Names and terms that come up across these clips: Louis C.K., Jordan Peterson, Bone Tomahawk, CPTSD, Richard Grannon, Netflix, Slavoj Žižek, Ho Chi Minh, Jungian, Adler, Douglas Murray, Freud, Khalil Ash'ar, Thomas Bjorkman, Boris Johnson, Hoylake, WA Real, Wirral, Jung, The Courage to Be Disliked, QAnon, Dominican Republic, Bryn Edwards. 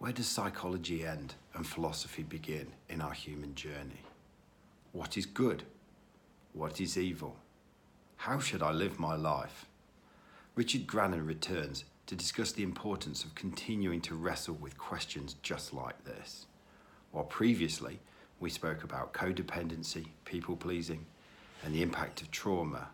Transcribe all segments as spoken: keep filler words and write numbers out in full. Where does psychology end and philosophy begin in our human journey? What is good? What is evil? How should I live my life? Richard Grannon returns to discuss the importance of continuing to wrestle with questions just like this. While previously we spoke about codependency, people-pleasing, and the impact of trauma,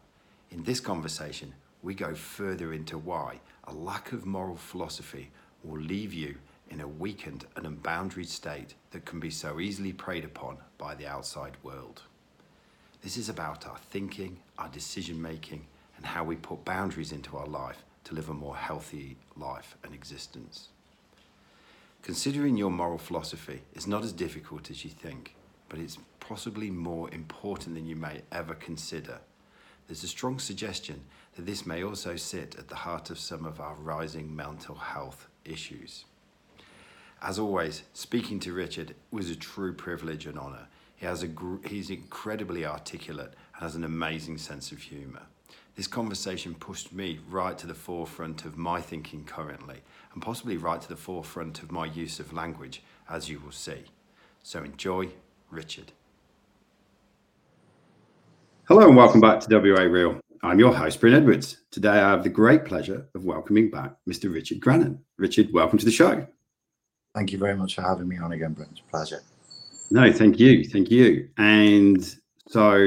in this conversation we go further into why a lack of moral philosophy will leave you in a weakened and unbounded state that can be so easily preyed upon by the outside world. This is about our thinking, our decision making, and how we put boundaries into our life to live a more healthy life and existence. Considering your moral philosophy is not as difficult as you think, but it's possibly more important than you may ever consider. There's a strong suggestion that this may also sit at the heart of some of our rising mental health issues. As always, speaking to Richard was a true privilege and honour. He has a gr- he's incredibly articulate and has an amazing sense of humour. This conversation pushed me right to the forefront of my thinking currently, and possibly right to the forefront of my use of language, as you will see. So enjoy, Richard. Hello and welcome back to W A Real. I'm your host, Bryn Edwards. Today I have the great pleasure of welcoming back Mister Richard Grannon. Richard, welcome to the show. Thank you very much for having me on again, Bryn. It's a pleasure. No, thank you. Thank you. And so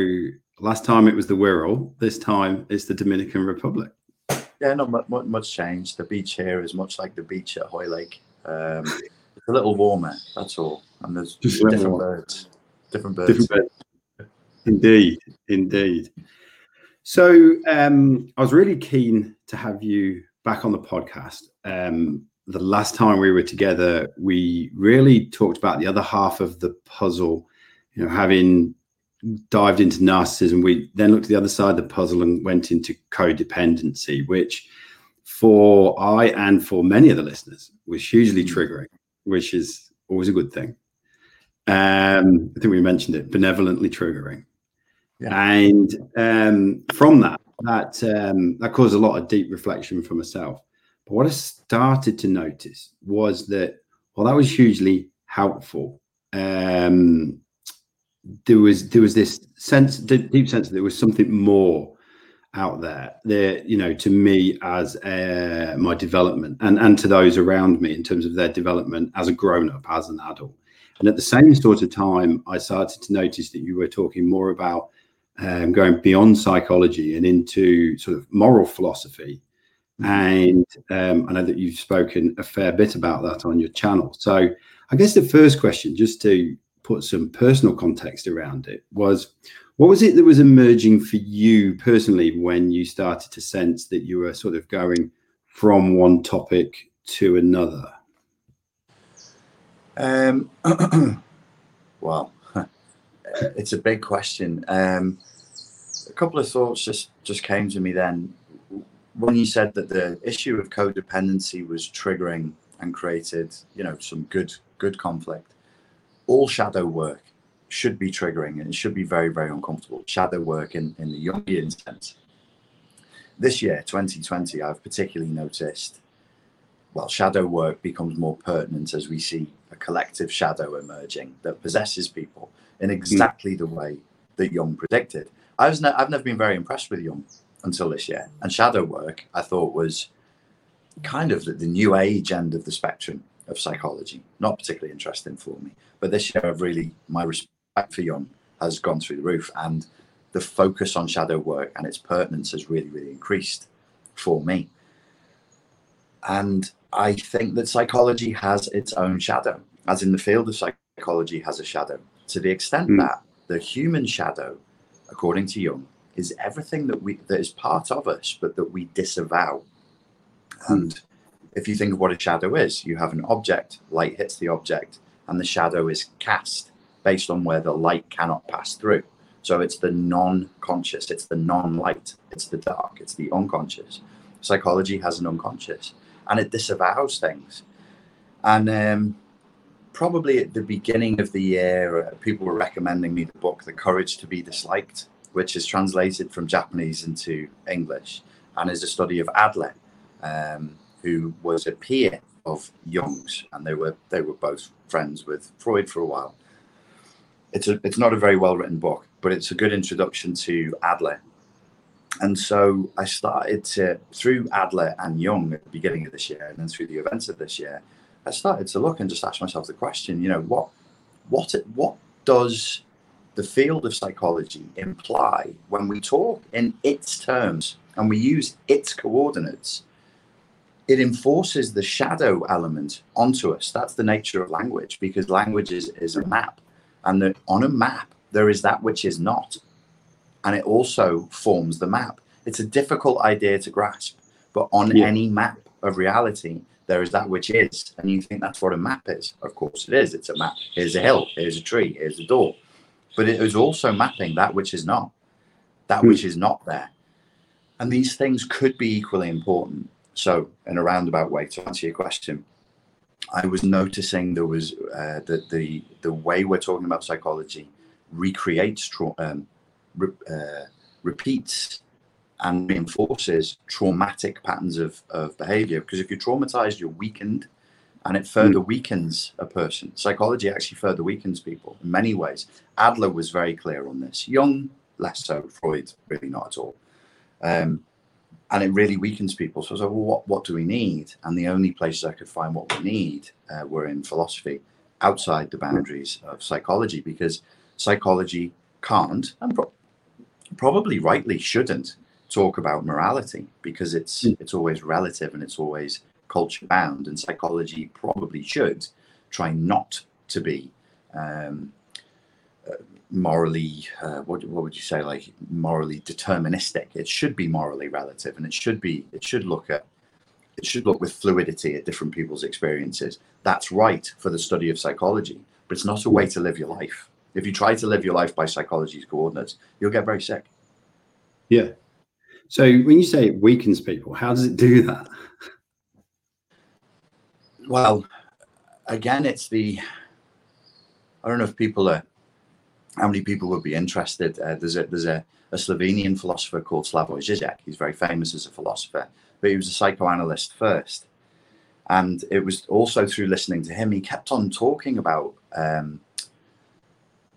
last time it was the Wirral. This time it's the Dominican Republic. Yeah, not much, much change. The beach here is much like the beach at Hoylake. Um, it's a little warmer, that's all. And there's Just different birds. Different birds. Different birds. Indeed. Indeed. So um, I was really keen to have you back on the podcast. Um The last time we were together, we really talked about the other half of the puzzle. You know, having dived into narcissism, we then looked at the other side of the puzzle and went into codependency, which for I and for many of the listeners was hugely triggering, which is always a good thing. Um, I think we mentioned it, benevolently triggering. Yeah. And um, from that, that, um, that caused a lot of deep reflection for myself. What I started to notice was that, well, that was hugely helpful. Um, there was there was this sense, deep sense that there was something more out there, there, you know, to me as uh, my development and, and to those around me in terms of their development as a grown-up, as an adult. And at the same sort of time, I started to notice that you were talking more about um, going beyond psychology and into sort of moral philosophy. And um, I know that you've spoken a fair bit about that on your channel. So I guess the first question, just to put some personal context around it, was what was it that was emerging for you personally when you started to sense that you were sort of going from one topic to another? Um, well, it's a big question. Um, a couple of thoughts just, just came to me then. When you said that the issue of codependency was triggering and created, you know, some good good conflict, all shadow work should be triggering and it should be very, very uncomfortable. Shadow work in, in the Jungian sense. This year, twenty twenty, I've particularly noticed, well, shadow work becomes more pertinent as we see a collective shadow emerging that possesses people in exactly the way that Jung predicted. I was ne- I've never been very impressed with Jung until this year, and shadow work I thought was kind of the, the new age end of the spectrum of psychology, not particularly interesting for me. But this year I've really, my respect for Jung has gone through the roof, and the focus on shadow work and its pertinence has really, really increased for me. And I think that psychology has its own shadow, as in the field of psychology has a shadow, to the extent mm. that the human shadow, according to Jung, is everything that we that is part of us, but that we disavow. And if you think of what a shadow is, you have an object, light hits the object, and the shadow is cast based on where the light cannot pass through. So it's the non-conscious, it's the non-light, it's the dark, it's the unconscious. Psychology has an unconscious, and it disavows things. And um, probably at the beginning of the year, people were recommending me the book, The Courage to Be Disliked, which is translated from Japanese into English and is a study of Adler, um, who was a peer of Jung's, and they were they were both friends with Freud for a while. It's a it's not a very well written book, but it's a good introduction to Adler. And so I started to, through Adler and Jung at the beginning of this year, and then through the events of this year, I started to look and just ask myself the question, you know, what what it, what does the field of psychology imply when we talk in its terms and we use its coordinates? It enforces the shadow element onto us. That's the nature of language, because language is, is a map. And that on a map, there is that which is not. And it also forms the map. It's a difficult idea to grasp, but on yeah. any map of reality, there is that which is. And you think that's what a map is. Of course it is. It's a map. Here's a hill. Here's a tree. Here's a door. But it is also mapping that which is not, that which is not there. And these things could be equally important. So in a roundabout way, to answer your question, I was noticing there was uh, that the the way we're talking about psychology recreates tra- um, re- uh, repeats and reinforces traumatic patterns of, of behavior. Because if you're traumatized, you're weakened, and it further weakens a person. Psychology actually further weakens people in many ways. Adler was very clear on this. Jung, less so. Freud, really not at all. Um, and it really weakens people. So I was like, well, what, what do we need? And the only places I could find what we need uh, were in philosophy, outside the boundaries of psychology, because psychology can't, and pro- probably rightly shouldn't, talk about morality, because it's it's always relative and it's always culture bound, and psychology probably should try not to be um, morally, uh, what what would you say, like morally deterministic. It should be morally relative, and it should be it should look at it should look with fluidity at different people's experiences. That's right for the study of psychology, but it's not a way to live your life. If you try to live your life by psychology's coordinates, you'll get very sick. Yeah. So when you say it weakens people, how does it do that? Well, again, it's the, I don't know if people are, how many people would be interested. Uh, there's a there's a, a Slovenian philosopher called Slavoj Žižek. He's very famous as a philosopher, but he was a psychoanalyst first. And it was also through listening to him, he kept on talking about um,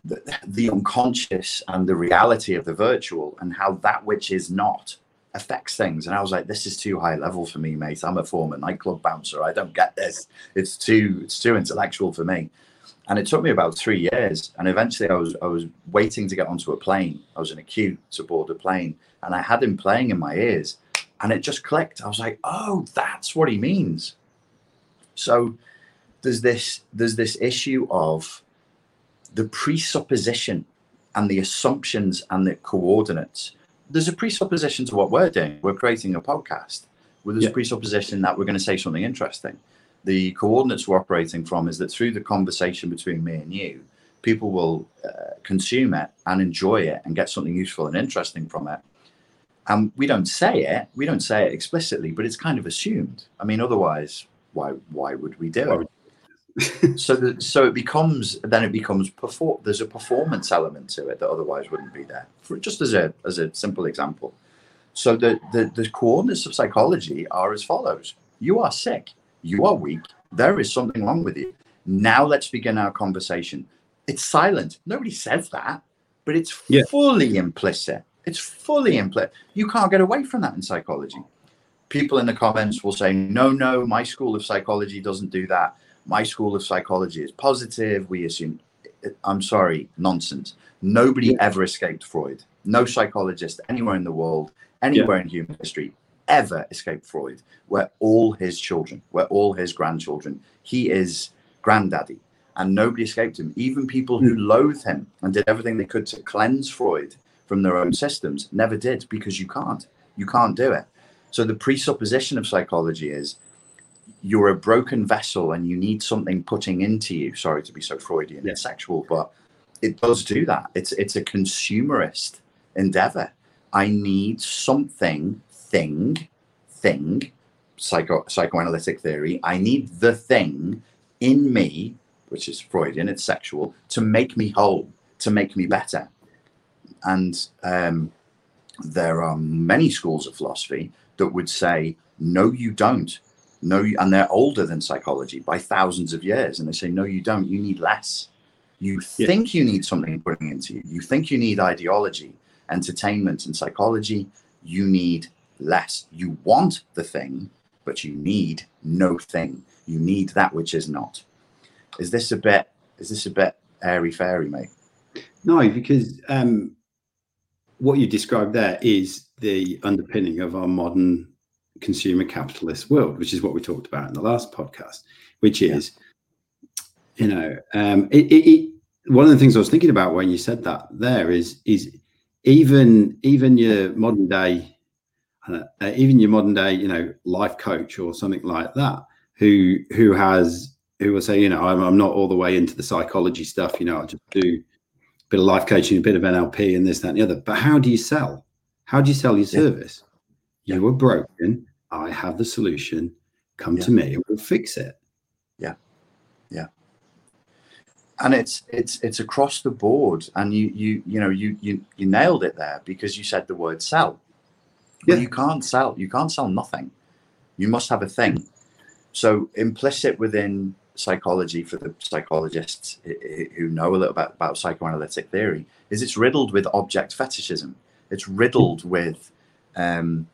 the, the unconscious and the reality of the virtual, and how that which is not affects things. And I was like, this is too high level for me, mate. I'm a former nightclub bouncer. I don't get this. It's too it's too intellectual for me. And it took me about three years. And eventually I was I was waiting to get onto a plane. I was in a queue to board a plane, and I had him playing in my ears, and it just clicked. I was like, oh, that's what he means. So there's this there's this issue of the presupposition and the assumptions and the coordinates. There's a presupposition to what we're doing. We're creating a podcast. Well, there's yeah. a presupposition that we're going to say something interesting. The coordinates we're operating from is that through the conversation between me and you, people will uh, consume it and enjoy it and get something useful and interesting from it. And we don't say it. We don't say it explicitly, but it's kind of assumed. I mean, otherwise, why why would we do it? so the, so it becomes then it becomes perform. There's a performance element to it that otherwise wouldn't be there. For, just as a as a simple example. So the, the the coordinates of psychology are as follows: you are sick. You are weak. There is something wrong with you. Now let's begin our conversation. It's silent. Nobody says that, but it's yeah. fully implicit. It's fully implicit. You can't get away from that in psychology. People in the comments will say, no, no, my school of psychology doesn't do that. My school of psychology is positive. We assume, I'm sorry, nonsense. Nobody yeah. ever escaped Freud. No psychologist anywhere in the world, anywhere yeah. in human history, ever escaped Freud. We're all his children. We're all his grandchildren. He is granddaddy, and nobody escaped him. Even people who loathe him and did everything they could to cleanse Freud from their own systems never did, because you can't. You can't do it. So the presupposition of psychology is you're a broken vessel and you need something putting into you. Sorry to be so Freudian yeah. and sexual, but it does do that. It's it's a consumerist endeavor. I need something. Thing, thing, psycho, psychoanalytic theory. I need the thing in me, which is Freudian, it's sexual, to make me whole, to make me better. And um, there are many schools of philosophy that would say, no, you don't. No, and they're older than psychology by thousands of years. And they say, no, you don't. You need less. You yeah. think you need something putting into you. You think you need ideology, entertainment, and psychology. You need less. You want the thing, but you need no thing. You need that which is not. Is this a bit, is this a bit airy-fairy, mate? No, because um, what you described there is the underpinning of our modern consumer capitalist world, which is what we talked about in the last podcast, which is, yeah. you know, um, it, it, it, one of the things I was thinking about when you said that there is, is even, even your modern day, uh, even your modern day, you know, life coach or something like that, who, who has, who will say, you know, I'm, I'm not all the way into the psychology stuff, you know, I'll just do a bit of life coaching, a bit of N L P and this, that, and the other. But how do you sell? How do you sell your yeah. service? Yeah. You were broken. I have the solution. Come yeah. to me and we'll fix it. Yeah. Yeah. And it's it's it's across the board. And you you you know you you you nailed it there because you said the word sell. Yeah. Well, you can't sell, you can't sell nothing. You must have a thing. So implicit within psychology for the psychologists who know a little bit about psychoanalytic theory is it's riddled with object fetishism. It's riddled with um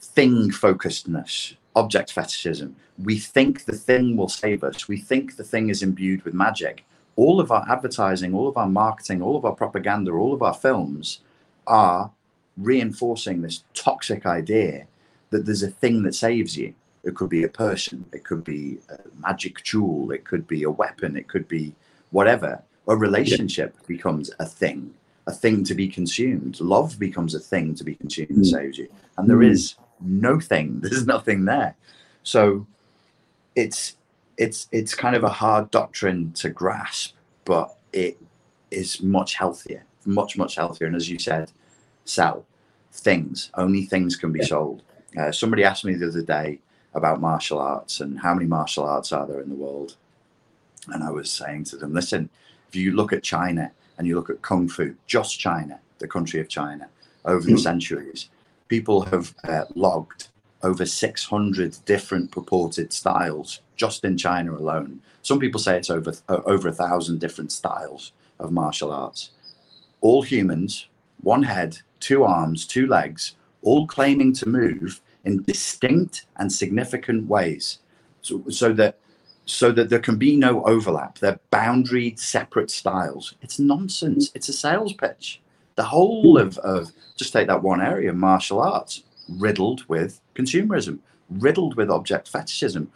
thing focusedness, object fetishism. We think the thing will save us. We think the thing is imbued with magic. All of our advertising, all of our marketing, all of our propaganda, all of our films are reinforcing this toxic idea that there's a thing that saves you. It could be a person, it could be a magic jewel, it could be a weapon, it could be whatever. A relationship yeah. becomes a thing. A thing to be consumed. Love becomes a thing to be consumed that mm. saves you. And there mm. is no thing. There's nothing there. So it's it's it's kind of a hard doctrine to grasp, but it is much healthier, much, much healthier. And as you said, sell things. Only things can be yeah. sold. Uh, somebody asked me the other day about martial arts and how many martial arts are there in the world. And I was saying to them, listen, if you look at China, and you look at Kung Fu, just China, the country of China, over the mm. centuries, people have uh, logged over six hundred different purported styles just in China alone. Some people say it's over uh, over a thousand different styles of martial arts. All humans, one head, two arms, two legs, all claiming to move in distinct and significant ways. So, so that So that there can be no overlap. They're boundaried, separate styles. It's nonsense. It's a sales pitch. The whole of, of just take that one area, martial arts, riddled with consumerism, riddled with object fetishism,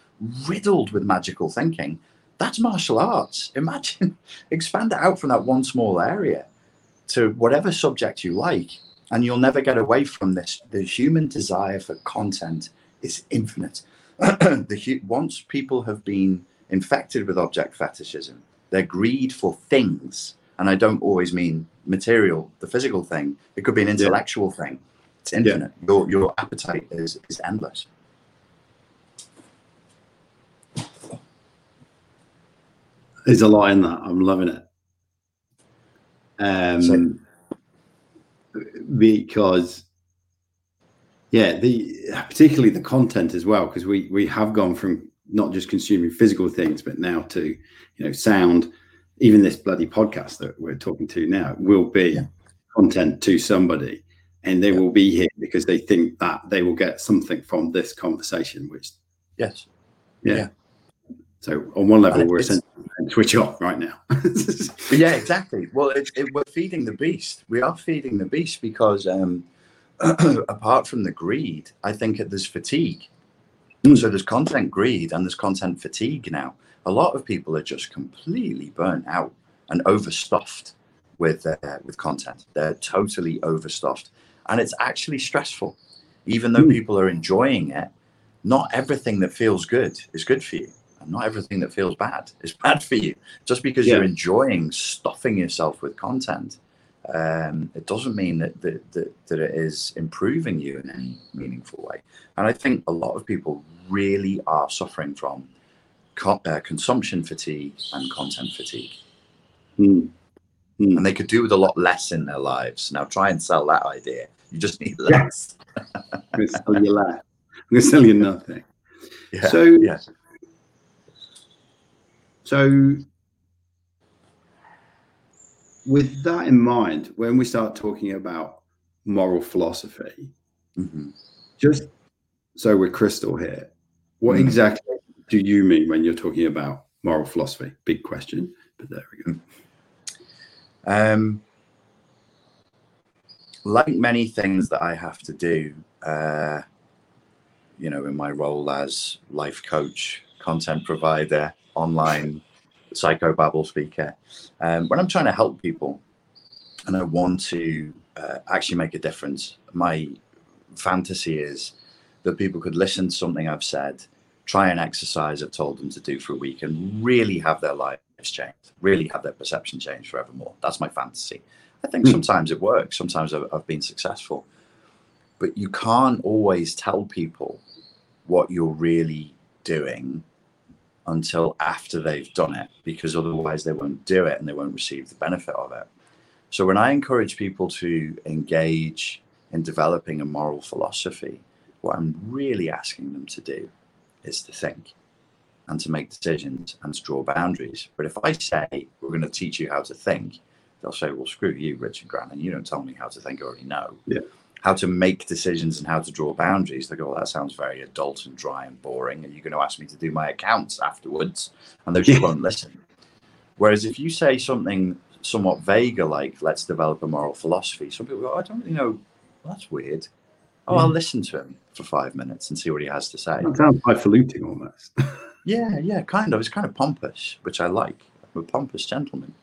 riddled with magical thinking. That's martial arts. Imagine, expand it out from that one small area to whatever subject you like, and you'll never get away from this. The human desire for content is infinite. the, once people have been infected with object fetishism, their greed for things, and I don't always mean material, the physical thing, it could be an intellectual yeah. thing. It's infinite. Yeah. Your your appetite is, is endless. There's a lot in that. I'm loving it. Um, so, because... Yeah, the particularly the content as well, because we, we have gone from not just consuming physical things, but now to, you know, sound. Even this bloody podcast that we're talking to now will be yeah. content to somebody, and they yeah. will be here because they think that they will get something from this conversation. Which yes, yeah. yeah. So on one level, and we're essentially switch off right now. yeah, exactly. Well, it, it, we're feeding the beast. We are feeding the beast because. Um, apart from the greed, I think there's fatigue. Mm. So there's content greed and there's content fatigue now. A lot of people are just completely burnt out and overstuffed with uh, with content. They're totally overstuffed. And it's actually stressful. Even though mm. people are enjoying it, not everything that feels good is good for you. And not everything that feels bad is bad for you. Just because yeah. you're enjoying stuffing yourself with content, um it doesn't mean that, that that that it is improving you in any meaningful way. And I think a lot of people really are suffering from co- uh, consumption fatigue and content fatigue mm. Mm. and they could do with a lot less in their lives. Now try and sell that idea. You just need less. I'm gonna sell you less. I'm gonna sell you nothing. Yeah, so yeah. So with that in mind, when we start talking about moral philosophy, mm-hmm. just so we're crystal here, what mm-hmm. exactly do you mean when you're talking about moral philosophy? Big question, but there we go. Um, like many things that I have to do, uh, you know, in my role as life coach, content provider, online psychobabble speaker, um, when I'm trying to help people and I want to uh, actually make a difference, my fantasy is that people could listen to something I've said, try an exercise I've told them to do for a week, and really have their lives changed, really have their perception changed forevermore. That's my fantasy. I think mm. sometimes it works. Sometimes I've, I've been successful. But you can't always tell people what you're really doing until after they've done it, because otherwise they won't do it and they won't receive the benefit of it. So when I encourage people to engage in developing a moral philosophy, what I'm really asking them to do is to think and to make decisions and to draw boundaries. But if I say, we're going to teach you how to think, they'll say, well, screw you, Richard Grannon, you don't tell me how to think, I already know. Yeah. How to make decisions and how to draw boundaries. They go, well, that sounds very adult and dry and boring. And you're going to ask me to do my accounts afterwards. And they just won't listen. Whereas if you say something somewhat vague, like, let's develop a moral philosophy, some people go, I don't really know. Well, that's weird. Oh, I'll listen to him for five minutes and see what he has to say. That sounds highfalutin almost. yeah, yeah, kind of. It's kind of pompous, which I like. I'm a pompous gentleman.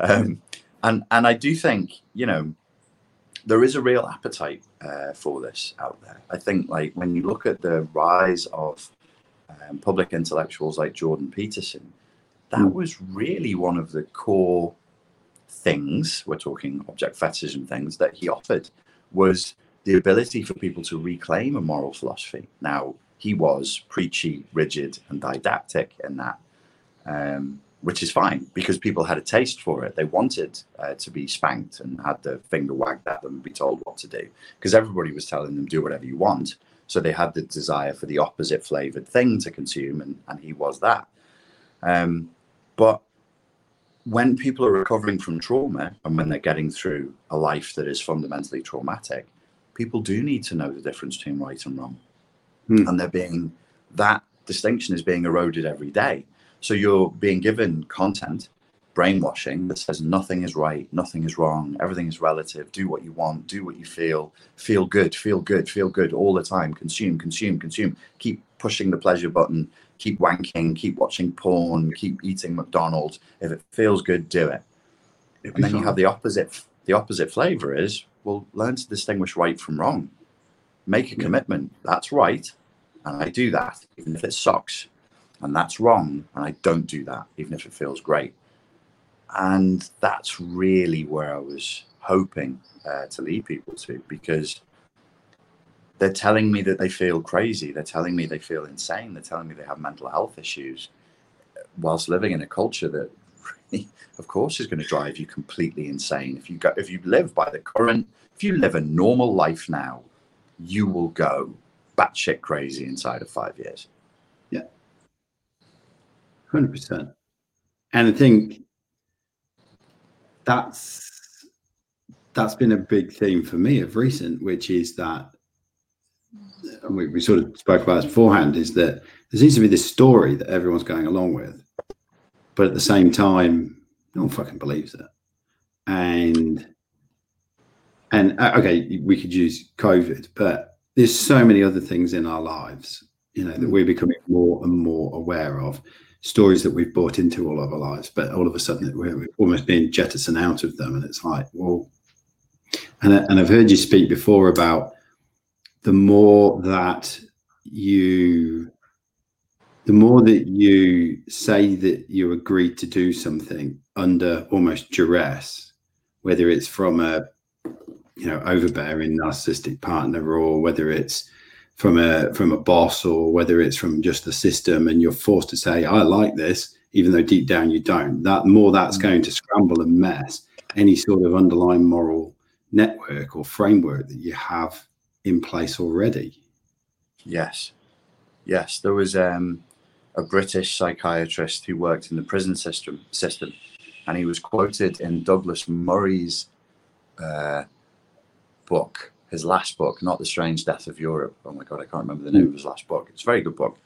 Um, and, and I do think, you know, there is a real appetite uh, for this out there. I think, like, when you look at the rise of um, public intellectuals like Jordan Peterson, that was really one of the core things, we're talking object fetishism and things, that he offered was the ability for people to reclaim a moral philosophy. Now, he was preachy, rigid, and didactic in that, um, which is fine, because people had a taste for it. They wanted uh, to be spanked and had their finger wagged at them and be told what to do, because everybody was telling them, do whatever you want. So they had the desire for the opposite flavored thing to consume, and, and he was that. Um, but when people are recovering from trauma and when they're getting through a life that is fundamentally traumatic, people do need to know the difference between right and wrong. Hmm. And they're being, that distinction is being eroded every day. So you're being given content, brainwashing, that says nothing is right, nothing is wrong, everything is relative, do what you want, do what you feel, feel good, feel good, feel good all the time, consume, consume, consume, keep pushing the pleasure button, keep wanking, keep watching porn, keep eating McDonald's. If it feels good, do it. And then you have the opposite, the opposite flavor is, well, learn to distinguish right from wrong. Make a yeah. commitment. That's right, and I do that, even if it sucks. And that's wrong, and I don't do that, even if it feels great. And that's really where I was hoping uh, to lead people to, because they're telling me that they feel crazy. They're telling me they feel insane. They're telling me they have mental health issues whilst living in a culture that, of course, is going to drive you completely insane. If you go, if you live by the current, if you live a normal life now, you will go batshit crazy inside of five years. Yeah, one hundred percent. And I think that's that's been a big theme for me of recent, which is that, and we, we sort of spoke about this beforehand, is that there seems to be this story that everyone's going along with. But at the same time, no one fucking believes it. And, and okay, we could use COVID, but there's so many other things in our lives, you know, that we're becoming more and more aware of, stories that we've bought into all of our lives, but all of a sudden we're almost being jettisoned out of them. And it's like, well, and, and I've heard you speak before about the more that you... the more that you say that you agreed to do something under almost duress, whether it's from a, you know, overbearing narcissistic partner, or whether it's from a from a boss, or whether it's from just the system, and you're forced to say, I like this, even though deep down you don't, that more that's going to scramble and mess any sort of underlying moral network or framework that you have in place already. Yes. Yes, there was um, a British psychiatrist who worked in the prison system, system, and he was quoted in Douglas Murray's uh, book, his last book, not The Strange Death of Europe. Oh my God, I can't remember the name of his last book. It's a very good book.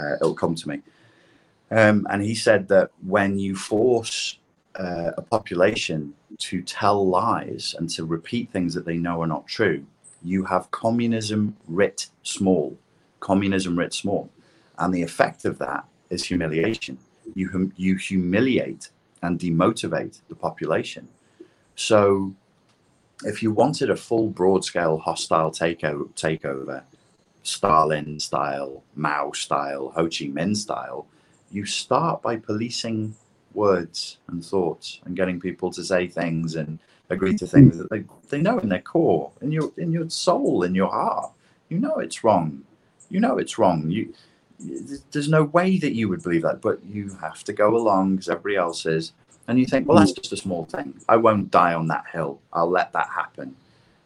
Uh, it'll come to me. Um, and he said that when you force uh, a population to tell lies and to repeat things that they know are not true, you have communism writ small. Communism writ small. And the effect of that is humiliation. You hum- you humiliate and demotivate the population. So if you wanted a full broad-scale hostile takeo- takeover, Stalin style, Mao style, Ho Chi Minh style, you start by policing words and thoughts and getting people to say things and agree to things that they, they know in their core, in your in your soul, in your heart. You know it's wrong. You know it's wrong. You, there's no way that you would believe that, but you have to go along because everybody else is. And you think, well, that's just a small thing. I won't die on that hill. I'll let that happen.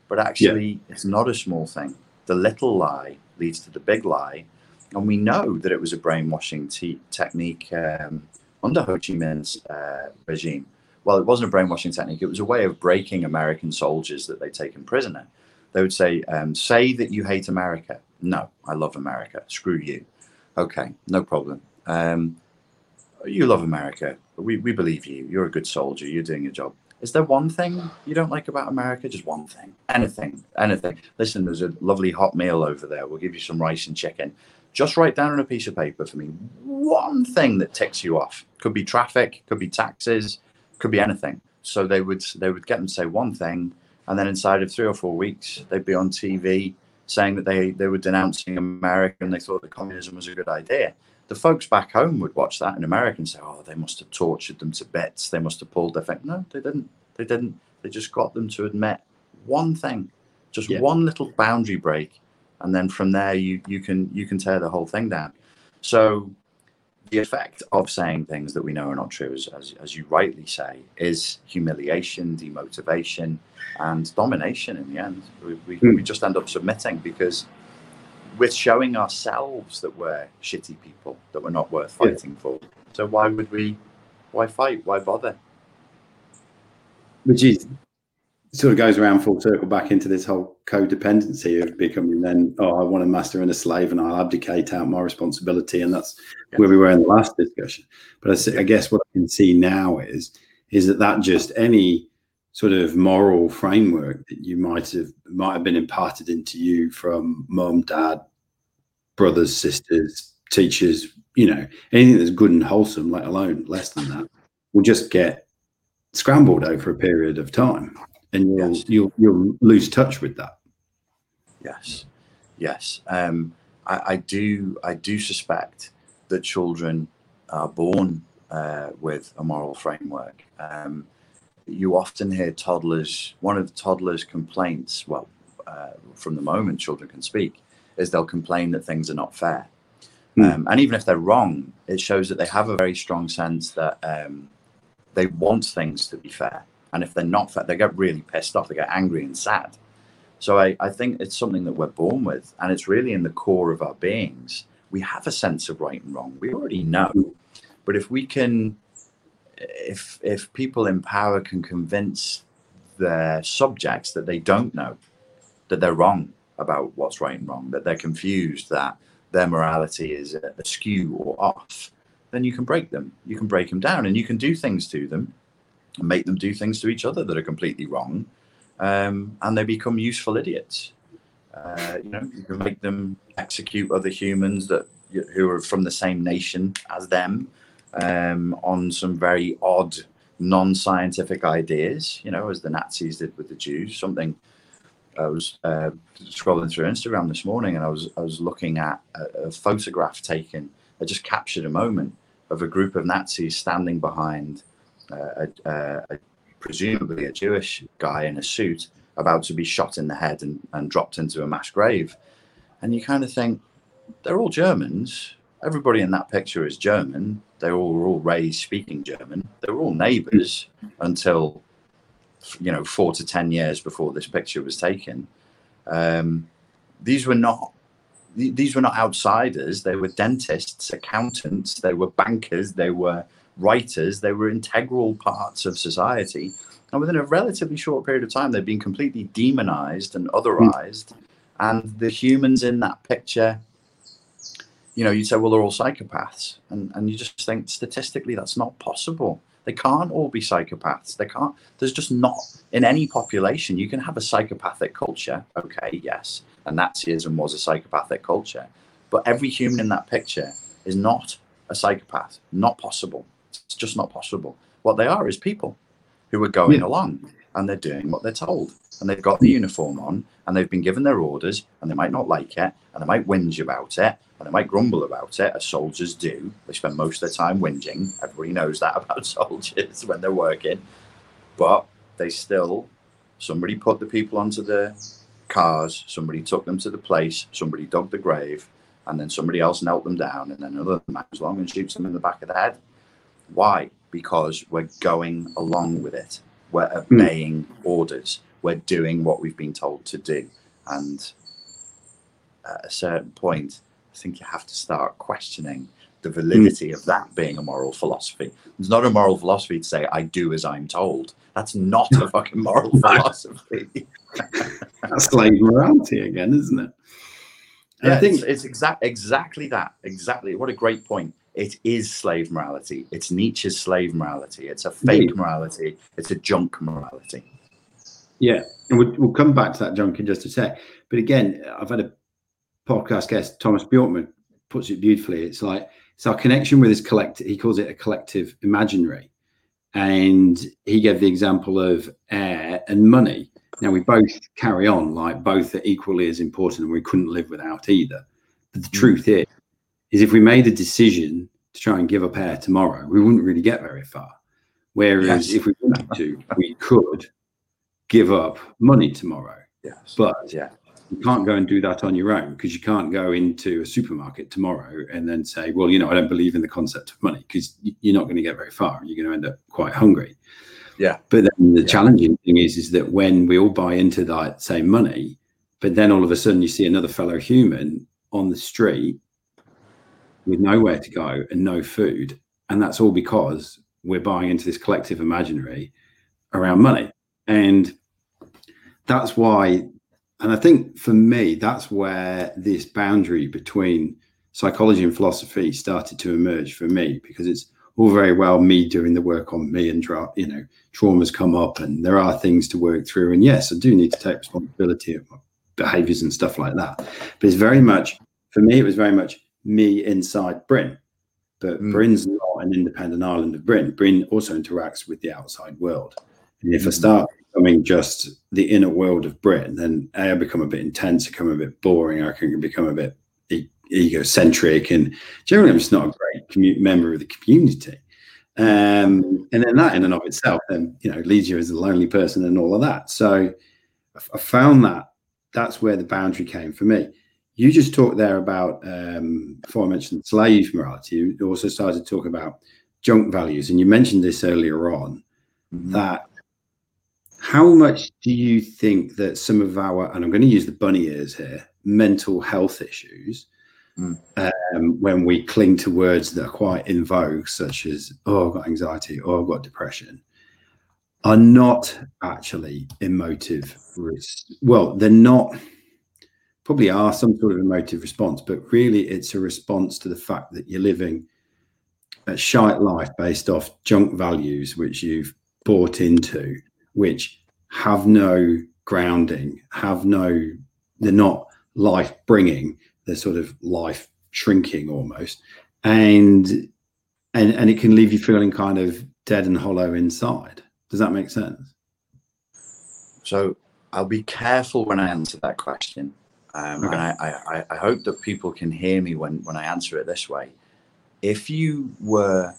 But actually, yeah. It's not a small thing. The little lie leads to the big lie. And we know that it was a brainwashing te- technique um, under Ho Chi Minh's uh, regime. Well, it wasn't a brainwashing technique. It was a way of breaking American soldiers that they'd taken prisoner. They would say, um, say that you hate America. No, I love America. Screw you. Okay, no problem. Um, you love America. We we believe you. You're a good soldier. You're doing your job. Is there one thing you don't like about America? Just one thing. Anything. Anything. Listen, there's a lovely hot meal over there. We'll give you some rice and chicken. Just write down on a piece of paper for me one thing that ticks you off. Could be traffic. Could be taxes. Could be anything. So they would they would get them to say one thing, and then inside of three or four weeks, they'd be on T V saying that they, they were denouncing America and they thought that communism was a good idea. The folks back home would watch that in America and say, oh, they must have tortured them to bits. They must have pulled their thing. No, they didn't. They didn't. They just got them to admit one thing, just yeah. one little boundary break. And then from there, you, you can you can tear the whole thing down. So the effect of saying things that we know are not true, is, as, as you rightly say, is humiliation, demotivation, and domination in the end. We, we, mm. we just end up submitting because we're showing ourselves that we're shitty people, that we're not worth fighting yeah. for. So why would we, why fight? Why bother? Which is sort of goes around full circle back into this whole codependency of becoming then, oh, I want a master and a slave and I'll abdicate out my responsibility. And that's yeah. where we were in the last discussion. But I, I guess what I can see now is, is that that just any sort of moral framework that you might have might have been imparted into you from mum, dad, brothers, sisters, teachers, you know, anything that's good and wholesome, let alone less than that, will just get scrambled over a period of time, and you'll yes. you'll, you'll lose touch with that. Yes, yes. Um, I, I do I do suspect that children are born uh, with a moral framework. Um, you often hear toddlers, one of the toddlers' complaints, well, uh, from the moment children can speak, is they'll complain that things are not fair. Mm. Um, and even if they're wrong, it shows that they have a very strong sense that um, they want things to be fair. And if they're not fair, they get really pissed off, they get angry and sad. So I, I think it's something that we're born with, and it's really in the core of our beings. We have a sense of right and wrong. We already know. But if we can... If if people in power can convince their subjects that they don't know, that they're wrong about what's right and wrong, that they're confused, that their morality is askew or off, then you can break them. You can break them down, and you can do things to them and make them do things to each other that are completely wrong, um, and they become useful idiots. Uh, you know, you can make them execute other humans that who are from the same nation as them. Um, on some very odd, non-scientific ideas, you know, as the Nazis did with the Jews. Something I was uh, scrolling through Instagram this morning, and I was I was looking at a, a photograph taken. I just captured a moment of a group of Nazis standing behind, uh, a, a, a, presumably a Jewish guy in a suit, about to be shot in the head and, and dropped into a mass grave. And you kind of think, they're all Germans. Everybody in that picture is German. They all were all raised speaking German. They were all neighbours until, you know, four to ten years before this picture was taken. Um, these were not th- these were not outsiders. They were dentists, accountants, they were bankers, they were writers, they were integral parts of society. And within a relatively short period of time, they've been completely demonized and otherized. Mm. And the humans in that picture, you know, you'd say, well, they're all psychopaths. And, and you just think statistically, that's not possible. They can't all be psychopaths. They can't. There's just not, in any population, you can have a psychopathic culture. Okay, yes. And Nazism was a psychopathic culture. But every human in that picture is not a psychopath. Not possible. It's just not possible. What they are is people who are going yeah. along, and they're doing what they're told, and they've got the uniform on, and they've been given their orders, and they might not like it, and they might whinge about it, and they might grumble about it, as soldiers do. They spend most of their time whinging. Everybody knows that about soldiers when they're working. But they still, somebody put the people onto the cars, somebody took them to the place, somebody dug the grave, and then somebody else knelt them down, and then another man comes along and shoots them in the back of the head. Why? Because we're going along with it. We're obeying mm. orders. We're doing what we've been told to do. And at a certain point, I think you have to start questioning the validity mm. of that being a moral philosophy. It's not a moral philosophy to say, I do as I'm told. That's not a fucking moral philosophy. That's like morality again, isn't it? And yeah, I think it's, it's exact, exactly that. Exactly. What a great point. It is slave morality. It's Nietzsche's slave morality. It's a fake yeah. morality. It's a junk morality. Yeah, and we'll, we'll come back to that junk in just a sec. But again, I've had a podcast guest, Thomas Bjorkman, puts it beautifully. It's like, it's our connection with this collective, he calls it a collective imaginary. And he gave the example of air and money. Now, we both carry on, like both are equally as important, and we couldn't live without either. But the mm-hmm. truth is, is if we made a decision to try and give up air tomorrow, we wouldn't really get very far. Whereas yes. if we wanted to, we could give up money tomorrow. Yes. But yeah. you can't go and do that on your own, because you can't go into a supermarket tomorrow and then say, well, you know, I don't believe in the concept of money, because you're not going to get very far. You're going to end up quite hungry. Yeah. But then the yeah. challenging thing is, is that when we all buy into that same money, but then all of a sudden you see another fellow human on the street with nowhere to go and no food. And that's all because we're buying into this collective imaginary around money. And that's why, and I think for me, that's where this boundary between psychology and philosophy started to emerge for me, because it's all very well me doing the work on me and, you know, traumas come up and there are things to work through. And yes, I do need to take responsibility of my behaviors and stuff like that. But it's very much, for me, it was very much me inside Bryn, but mm. Bryn's not an independent island of Bryn. Bryn also interacts with the outside world, and if mm. I start becoming just the inner world of Bryn, then A, I become a bit intense, I become a bit boring, I can become a bit e- egocentric, and generally I'm just not a great commu- member of the community. Um, and then that in and of itself, then, you know, leads you as a lonely person and all of that. So I, f- I found that that's where the boundary came for me. You just talked there about, um, before I mentioned slave morality, you also started to talk about junk values. And you mentioned this earlier on, mm-hmm. that how much do you think that some of our, and I'm going to use the bunny ears here, mental health issues, mm. um, when we cling to words that are quite in vogue, such as, oh, I've got anxiety, or oh, I've got depression, are not actually emotive. Well, they're not. Probably are some sort of emotive response, but really it's a response to the fact that you're living a shite life based off junk values which you've bought into, which have no grounding, have no, they're not life bringing, they're sort of life shrinking almost, and and and it can leave you feeling kind of dead and hollow inside. Does that make sense? So I'll be careful when I answer that question. Um, okay. And I, I, I hope that people can hear me when, when I answer it this way. If you were,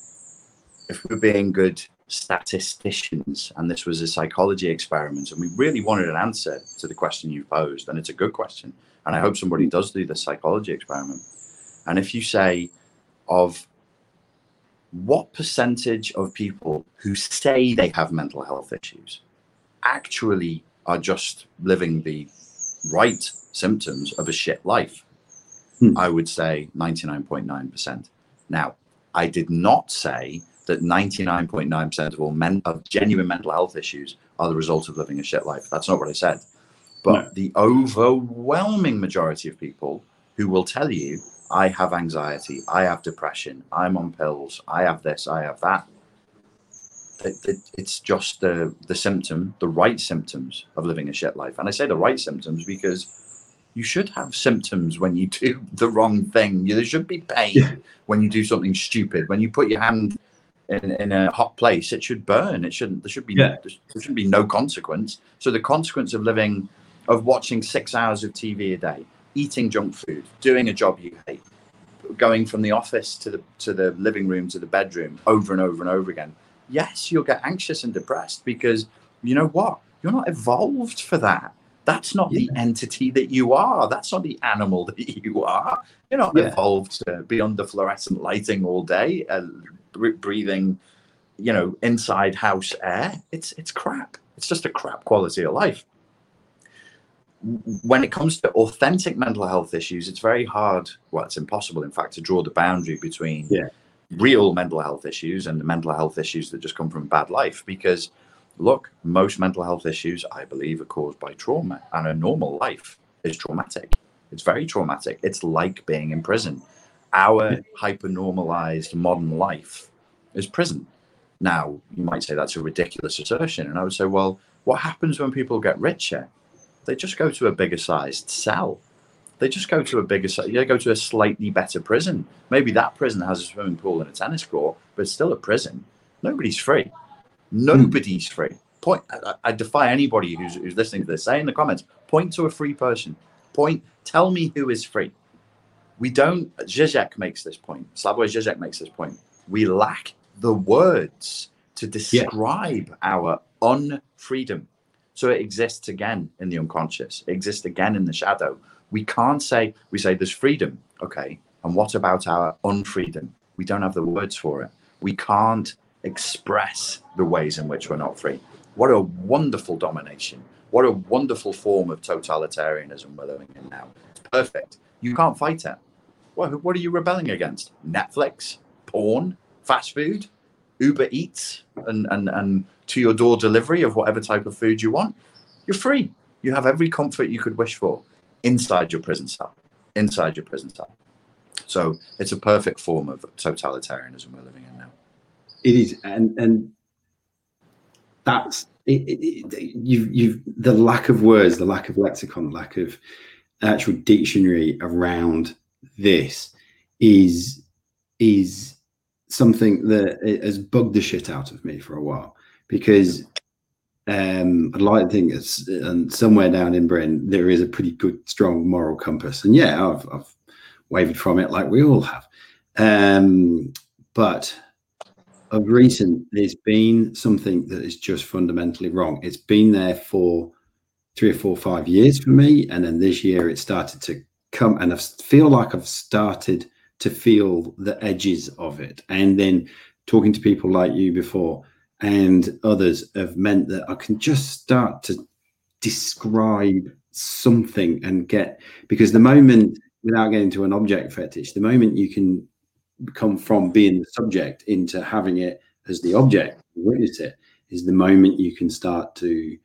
if we were being good statisticians and this was a psychology experiment and we really wanted an answer to the question you posed, then it's a good question. And I hope somebody does do the psychology experiment. And if you say, of what percentage of people who say they have mental health issues actually are just living the right symptoms of a shit life, hmm. I would say ninety-nine point nine percent. Now, I did not say that ninety-nine point nine percent of all men of genuine mental health issues are the result of living a shit life. That's not what I said. But no. The overwhelming majority of people who will tell you, I have anxiety, I have depression, I'm on pills, I have this, I have that. It, it, it's just the, the symptom, the right symptoms of living a shit life. And I say the right symptoms because you should have symptoms when you do the wrong thing. There should be pain yeah. when you do something stupid. When you put your hand in, in a hot place, it should burn. It shouldn't. There should be yeah. there shouldn't be no consequence. So the consequence of living, of watching six hours of T V a day, eating junk food, doing a job you hate, going from the office to the to the living room to the bedroom over and over and over again. Yes, you'll get anxious and depressed because, you know what? You're not evolved for that. That's not yeah. the entity that you are. That's not the animal that you are. You're not yeah. evolved to be under fluorescent lighting all day, uh, breathing, you know, inside house air. It's it's crap. It's just a crap quality of life. When it comes to authentic mental health issues, it's very hard, well, it's impossible, in fact, to draw the boundary between... Yeah. real mental health issues and the mental health issues that just come from bad life, because look, most mental health issues, I believe, are caused by trauma, and a normal life is traumatic. It's very traumatic. It's like being in prison. Our hyper-normalized modern life is prison. Now, you might say that's a ridiculous assertion, and I would say, well, what happens when people get richer? They just go to a bigger sized cell. They just go to a bigger, they go to a slightly better prison. Maybe that prison has a swimming pool and a tennis court, but it's still a prison. Nobody's free. Nobody's free. Point. I, I defy anybody who's, who's listening to this. Say in the comments, point to a free person. Point. Tell me who is free. We don't, Žižek makes this point. Slavoj Žižek makes this point. We lack the words to describe yeah. our unfreedom. So it exists again in the unconscious. It exists again in the shadow. We can't say, we say there's freedom, okay, and what about our unfreedom? We don't have the words for it. We can't express the ways in which we're not free. What a wonderful domination. What a wonderful form of totalitarianism we're living in now. It's perfect. You can't fight it. What, what are you rebelling against? Netflix, porn, fast food, Uber Eats, and, and, and to your door delivery of whatever type of food you want. You're free. You have every comfort you could wish for. Inside your prison cell, inside your prison cell. So it's a perfect form of totalitarianism we're living in now. It is, and and that's it, it, it, you've you've the lack of words, the lack of lexicon, the lack of actual dictionary around this is is something that has bugged the shit out of me for a while, because. Um, I'd like to think it's, and somewhere down in Britain there is a pretty good, strong moral compass, and yeah, I've, I've wavered from it, like we all have. Um, but of recent, there's been something that is just fundamentally wrong. It's been there for three or four, five years for me, and then this year it started to come, and I feel like I've started to feel the edges of it. And then talking to people like you before. And others have meant that I can just start to describe something and get, because the moment, without getting to an object fetish, the moment you can come from being the subject into having it as the object, witness it, is the moment you can start to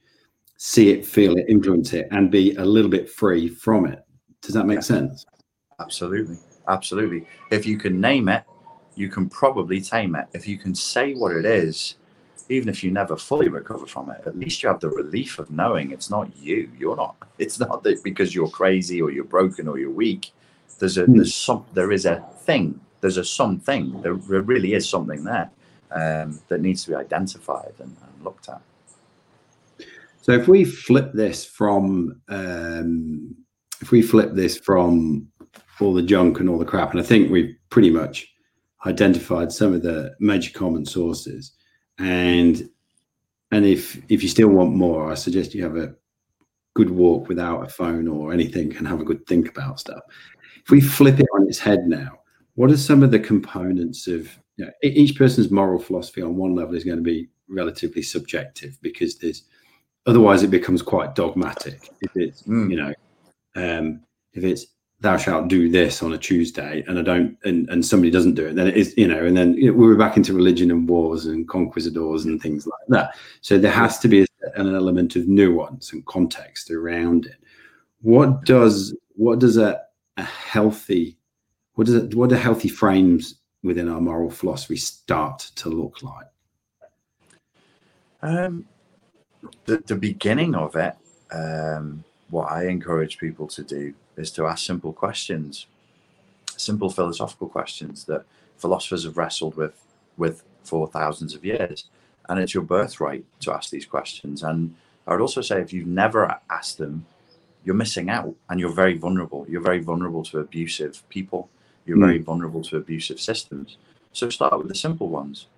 see it, feel it, influence it, and be a little bit free from it. Does that make sense? Absolutely. Absolutely. If you can name it, you can probably tame it. If you can say what it is, even if you never fully recover from it, at least you have the relief of knowing it's not you. You're not, it's not that because you're crazy or you're broken or you're weak. There's a, there's some, there is a thing, there's a something, there really is something there um, that needs to be identified and, and looked at. So if we flip this from, um, if we flip this from all the junk and all the crap, and I think we've pretty much identified some of the major common sources. And and if if you still want more, I suggest you have a good walk without a phone or anything and have a good think about stuff. If we flip it on its head now, what are some of the components of, you know, each person's moral philosophy on one level is going to be relatively subjective, because there's, otherwise it becomes quite dogmatic. If it's, mm. you know, um, if it's thou shalt do this on a Tuesday, and I don't, and, and somebody doesn't do it, then it is, you know, and then you know, we were back into religion and wars and conquistadors and things like that. So there has to be an element of nuance and context around it. What does, what does a, a healthy, what does it, what do healthy frames within our moral philosophy start to look like? Um, the, the beginning of it, um, what I encourage people to do is to ask simple questions, simple philosophical questions that philosophers have wrestled with with for thousands of years. And it's your birthright to ask these questions. And I would also say, if you've never asked them, you're missing out, and you're very vulnerable. You're very vulnerable to abusive people. You're mm. very vulnerable to abusive systems. So start with the simple ones.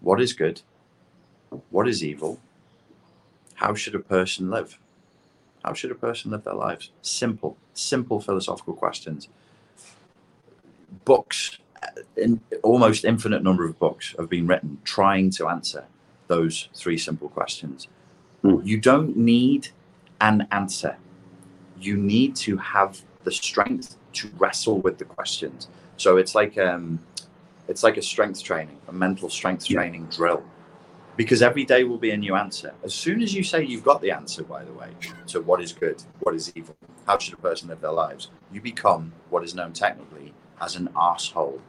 What is good? What is evil? How should a person live? How should a person live their lives? Simple, simple philosophical questions. Books, in almost infinite number of books have been written trying to answer those three simple questions. Mm. You don't need an answer. You need to have the strength to wrestle with the questions. So it's like um, it's like a strength training, a mental strength training yeah. drill. Because every day will be a new answer. As soon as you say you've got the answer, by the way, to what is good, what is evil, how should a person live their lives, you become what is known technically as an arsehole,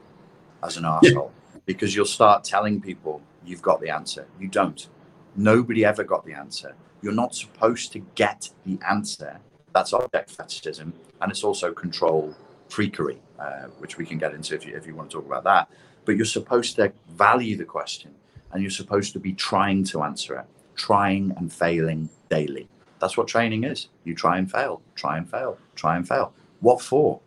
as an arsehole, yeah. because you'll start telling people you've got the answer. You don't. Nobody ever got the answer. You're not supposed to get the answer. That's object fetishism, and it's also control freakery, uh, which we can get into if you, if you want to talk about that. But you're supposed to value the question. And you're supposed to be trying to answer it, trying and failing daily. That's what training is. You try and fail, try and fail, try and fail. What for?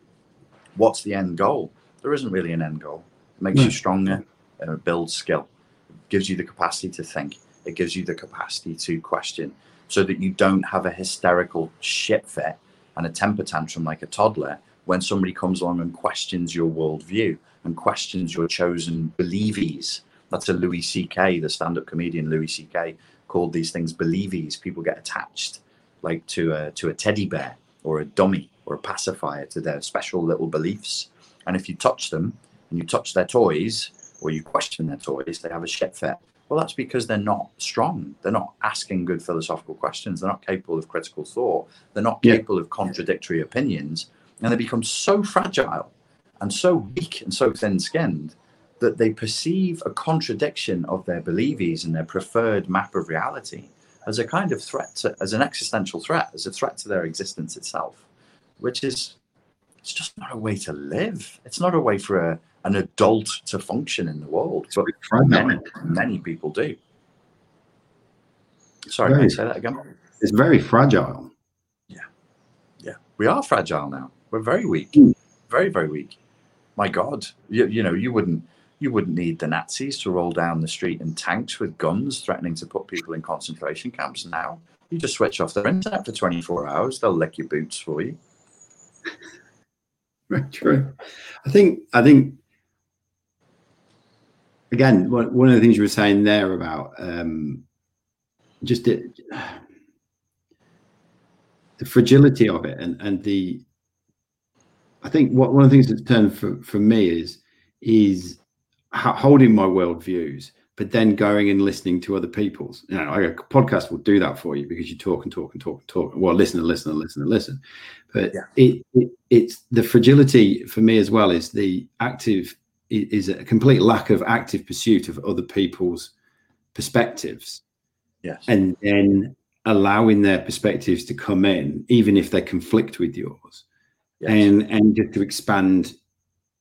What's the end goal? There isn't really an end goal. It makes you stronger, and it builds skill. It gives you the capacity to think. It gives you the capacity to question, so that you don't have a hysterical shit fit and a temper tantrum like a toddler when somebody comes along and questions your worldview and questions your chosen believies. That's a Louis C K, the stand-up comedian Louis C K, called these things believies. People get attached, like to a to a teddy bear or a dummy or a pacifier, to their special little beliefs. And if you touch them and you touch their toys, or you question their toys, they have a shit fit. Well, that's because they're not strong. They're not asking good philosophical questions. They're not capable of critical thought. They're not yeah. capable of contradictory opinions. And they become so fragile and so weak and so thin-skinned that they perceive a contradiction of their believies and their preferred map of reality as a kind of threat, to, as an existential threat, as a threat to their existence itself, which is, it's just not a way to live. It's not a way for a, an adult to function in the world. But many, many people do. Sorry, very, can you say that again? It's very fragile. Yeah, yeah. We are fragile now. We're very weak, mm. very, very weak. My God, you, you know, you wouldn't, You wouldn't need the Nazis to roll down the street in tanks with guns threatening to put people in concentration camps now. You just switch off their internet for twenty-four hours. They'll lick your boots for you. Very true. I think, I think again, one of the things you were saying there about um, just the, the fragility of it and, and the, I think what one of the things that's turned for, for me is, is, holding my worldviews, but then going and listening to other people's. You know, a podcast will do that for you because you talk and talk and talk and talk. Well, listen and listen and listen and listen. But yeah. it, it it's the fragility for me as well is the active is a complete lack of active pursuit of other people's perspectives. Yes, and then allowing their perspectives to come in, even if they conflict with yours, yes. and and just to expand.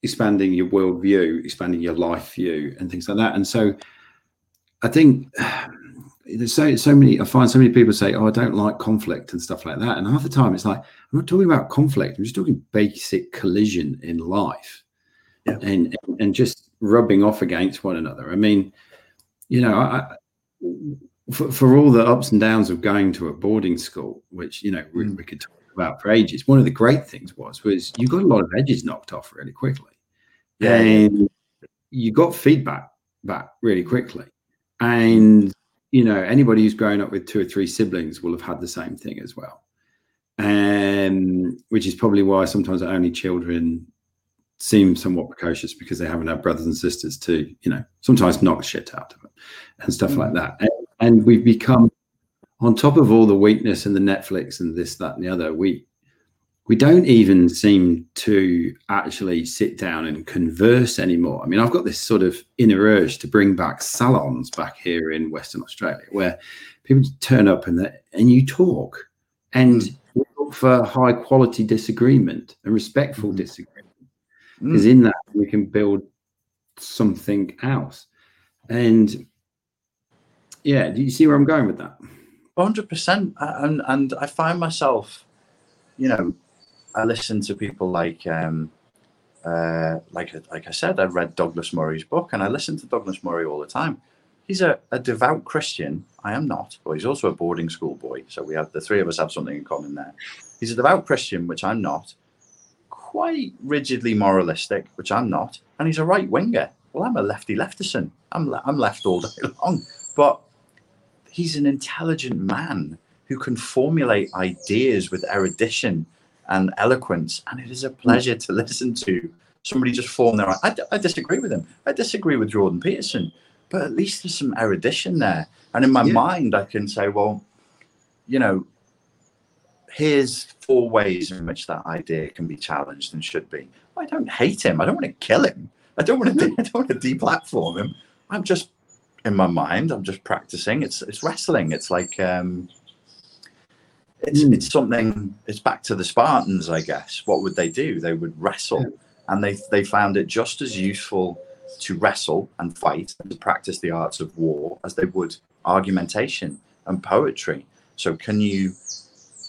expanding your worldview, expanding your life view and things like that. And so I think there's so, so many, I find so many people say, oh, I don't like conflict and stuff like that. And half the time it's like, I'm not talking about conflict. I'm just talking basic collision in life yeah. and, and, and just rubbing off against one another. I mean, you know, I, for, for all the ups and downs of going to a boarding school, which, you know, mm. we, we could talk about for ages, one of the great things was, was you got a lot of edges knocked off really quickly. Yeah. And you got feedback back really quickly. And, you know, anybody who's grown up with two or three siblings will have had the same thing as well. um, which is probably why sometimes only children seem somewhat precocious, because they haven't had brothers and sisters to, you know, sometimes knock shit out of them and stuff mm. like that. And, and we've become, on top of all the weakness and the Netflix and this, that, and the other, we we don't even seem to actually sit down and converse anymore. I mean, I've got this sort of inner urge to bring back salons back here in Western Australia, where people turn up and and you talk and mm. you look for high quality disagreement and respectful mm. disagreement. Because mm. in that we can build something else. And yeah, do you see where I'm going with that? one hundred percent. And and I find myself, you know, I listen to people like, um, uh, like like I said, I read Douglas Murray's book, and I listen to Douglas Murray all the time. He's a, a devout Christian. I am not, but he's also a boarding school boy. So we have, the three of us have something in common there. He's a devout Christian, which I'm not. Quite rigidly moralistic, which I'm not, and he's a right winger. Well, I'm a lefty lefterson. I'm le- I'm left all day long, but he's an intelligent man who can formulate ideas with erudition and eloquence, and it is a pleasure to listen to somebody just form their. I, I disagree with him. I disagree with Jordan Peterson, but at least there's some erudition there, and in my yeah. mind, I can say, well, you know, here's four ways in which that idea can be challenged and should be. I don't hate him. I don't want to kill him. I don't want to. De- I don't want to deplatform him. I'm just in my mind. I'm just practicing. It's it's wrestling. It's like um, it's mm. it's something. It's back to the Spartans, I guess. What would they do? They would wrestle, yeah. and they they found it just as useful to wrestle and fight and to practice the arts of war as they would argumentation and poetry. So can you?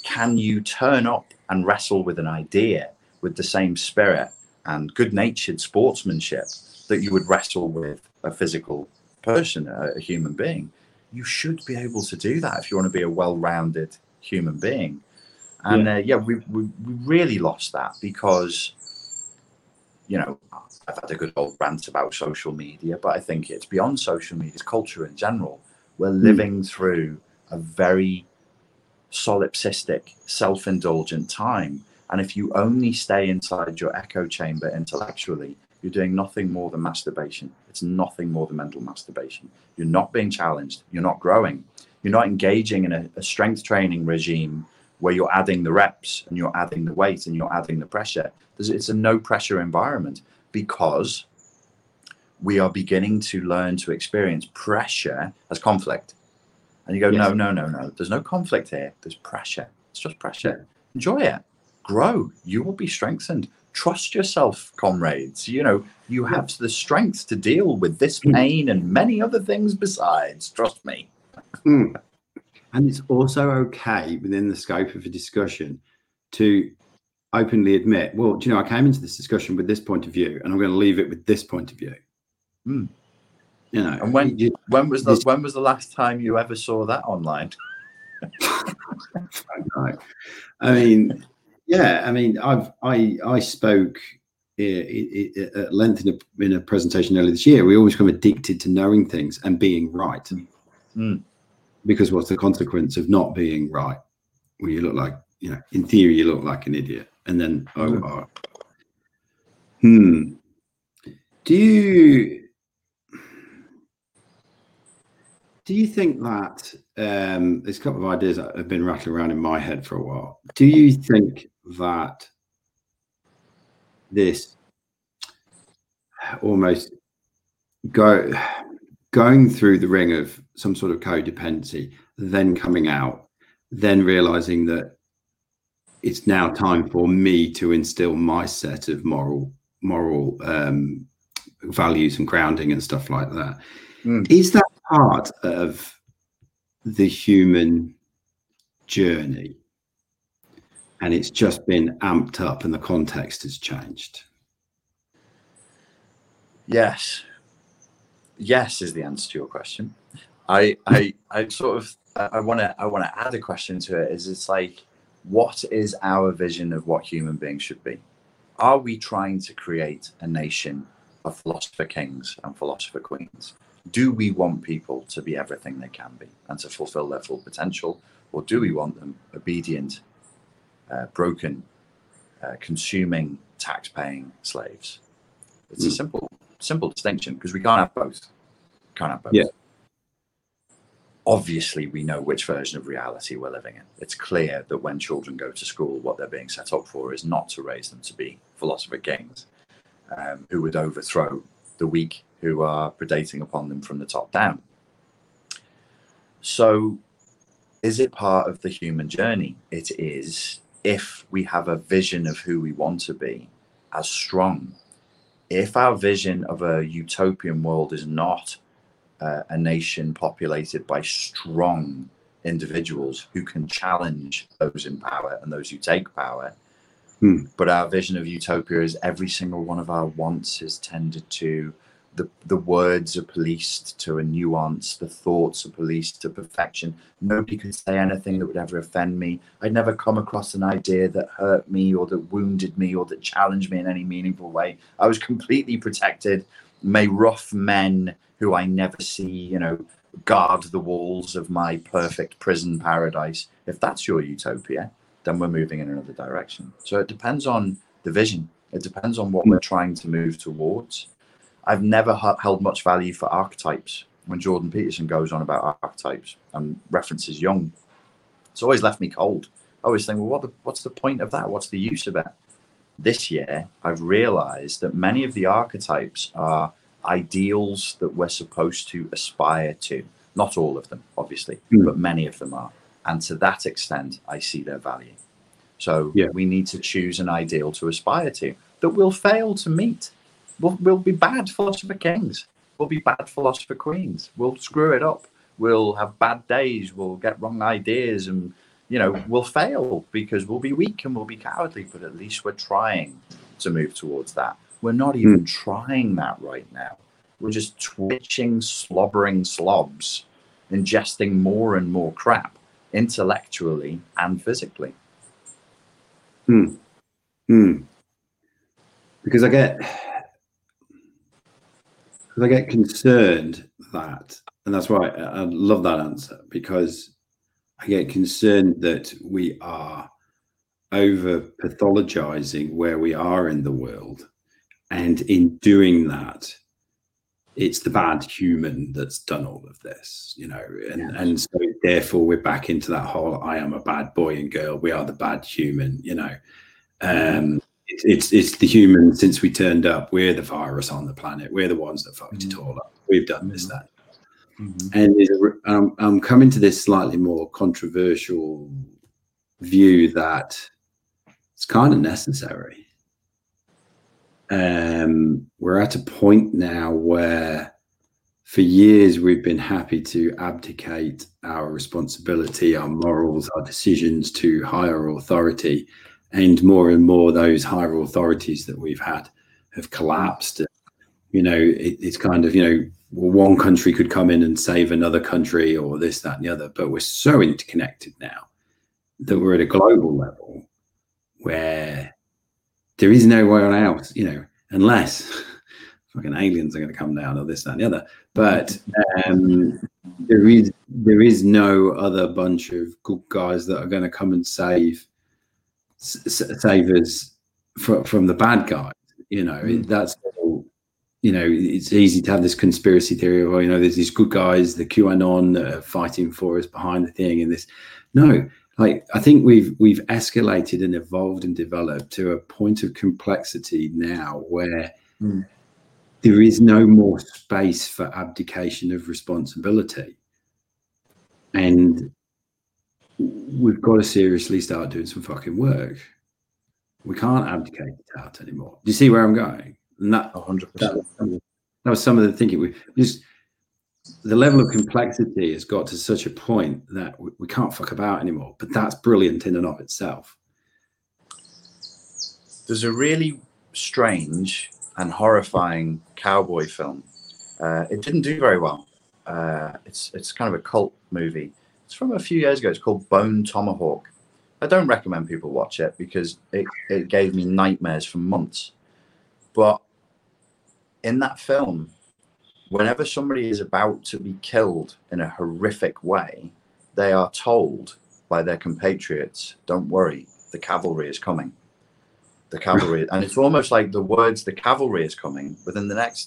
Can you turn up and wrestle with an idea with the same spirit and good-natured sportsmanship that you would wrestle with a physical person, a, a human being? You should be able to do that if you want to be a well-rounded human being. And yeah, uh, yeah we, we we really lost that because, you know, I've had a good old rant about social media, but I think it's beyond social media, it's culture in general. We're living mm. through a very solipsistic, self-indulgent time, and if you only stay inside your echo chamber intellectually, you're doing nothing more than masturbation. It's nothing more than mental masturbation. You're not being challenged, you're not growing, you're not engaging in a, a strength training regime where you're adding the reps and you're adding the weight and you're adding the pressure. It's a no pressure environment because we are beginning to learn to experience pressure as conflict. And you go, yes. no, no, no, no. There's no conflict here. There's pressure. It's just pressure. Enjoy it. Grow. You will be strengthened. Trust yourself, comrades. You know, you have yeah. the strength to deal with this pain and many other things besides. Trust me. Mm. And it's also okay within the scope of a discussion to openly admit, well, do you know, I came into this discussion with this point of view and I'm going to leave it with this point of view. Mm. You know, and when you, when was the when was the last time you ever saw that online? I mean, yeah, I mean, I've I I spoke at length in a, in a presentation earlier this year. We always become addicted to knowing things and being right, mm. because what's the consequence of not being right? Well, you look like, you know, in theory, you look like an idiot, and then oh, mm. oh. hmm, do you? Do you think that um, there's a couple of ideas that have been rattling around in my head for a while? Do you think that this almost go going through the ring of some sort of codependency, then coming out, then realizing that it's now time for me to instill my set of moral moral um, values and grounding and stuff like that? Mm. Is that part of the human journey, and it's just been amped up and the context has changed? Yes. Yes is the answer to your question. I I, I sort of I want to I want to add a question to it. Is it's like, what is our vision of what human beings should be? Are we trying to create a nation of philosopher kings and philosopher queens? Do we want people to be everything they can be and to fulfill their full potential, or do we want them obedient uh, broken, uh, consuming, tax-paying slaves. It's mm. a simple, simple distinction, because we can't have both. Can't have both. Yeah. Obviously, we know which version of reality we're living in. It's clear that when children go to school, what they're being set up for is not to raise them to be philosopher kings um, who would overthrow the weak who are predating upon them from the top down. So is it part of the human journey? It is, if we have a vision of who we want to be as strong. If our vision of a utopian world is not Uh, a nation populated by strong individuals who can challenge those in power and those who take power. Hmm. But our vision of utopia is every single one of our wants is tended to, the, the words are policed to a nuance, the thoughts are policed to perfection. Nobody could say anything that would ever offend me. I'd never come across an idea that hurt me or that wounded me or that challenged me in any meaningful way. I was completely protected. May rough men who I never see, you know, guard the walls of my perfect prison paradise. If that's your utopia, then we're moving in another direction. So it depends on the vision. It depends on what we're trying to move towards. I've never h- held much value for archetypes. When Jordan Peterson goes on about archetypes and references Jung, it's always left me cold. I always think, well, what the, what's the point of that? What's the use of it? This year, I've realized that many of the archetypes are ideals that we're supposed to aspire to. Not all of them, obviously, mm. but many of them are. And to that extent, I see their value. So yeah. we need to choose an ideal to aspire to that we'll fail to meet. We'll, we'll be bad philosopher kings. We'll be bad philosopher queens. We'll screw it up. We'll have bad days. We'll get wrong ideas. And, you know, we'll fail because we'll be weak and we'll be cowardly. But at least we're trying to move towards that. We're not even mm. trying that right now. We're just twitching, slobbering slobs, ingesting more and more crap, intellectually and physically. Hmm. Hmm. Because I get, because I get concerned that, and that's why I, I love that answer, because I get concerned that we are over pathologizing where we are in the world. And in doing that, it's the bad human that's done all of this, you know, and, yeah. and so therefore we're back into that whole, I am a bad boy and girl, we are the bad human, you know, um, it, it's it's the human since we turned up, we're the virus on the planet, we're the ones that fucked mm-hmm. it all up, we've done this, that. Mm-hmm. And I'm, I'm coming to this slightly more controversial view that it's kind of necessary. Um, we're at a point now where for years we've been happy to abdicate our responsibility, our morals, our decisions to higher authority, and more and more those higher authorities that we've had have collapsed. You know, it, it's kind of, you know, one country could come in and save another country or this, that, and the other, but we're so interconnected now that we're at a global level where there is no one else, you know, unless fucking aliens are going to come down or this, that, and the other. But um, there is there is no other bunch of good guys that are going to come and save save us from, from the bad guys. You know, mm. that's you know, it's easy to have this conspiracy theory of, well, you know, there's these good guys, the QAnon, that are fighting for us behind the thing, and this. No. Like, I think we've we've escalated and evolved and developed to a point of complexity now where mm. there is no more space for abdication of responsibility. And we've got to seriously start doing some fucking work. We can't abdicate it out anymore. Do you see where I'm going? And that, one hundred percent. That, was some, that was some of the thinking. We just... The level of complexity has got to such a point that we, we can't fuck about anymore, but that's brilliant in and of itself. There's a really strange and horrifying cowboy film. Uh, it didn't do very well. Uh, it's it's kind of a cult movie. It's from a few years ago. It's called Bone Tomahawk. I don't recommend people watch it because it, it gave me nightmares for months. But in that film, whenever somebody is about to be killed in a horrific way, they are told by their compatriots, don't worry, the cavalry is coming. The cavalry, and it's almost like the words, the cavalry is coming, within the next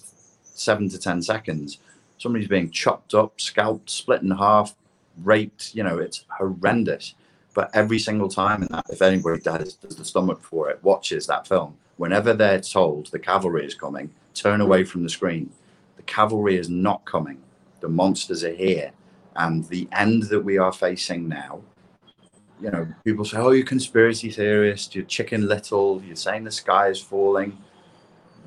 seven to ten seconds, somebody's being chopped up, scalped, split in half, raped. You know, it's horrendous. But every single time in that, if anybody does, does the stomach for it, watches that film, whenever they're told the cavalry is coming, turn away from the screen. The cavalry is not coming. The monsters are here. And the end that we are facing now, you know, people say, oh, you're conspiracy theorist, you're Chicken Little, you're saying the sky is falling.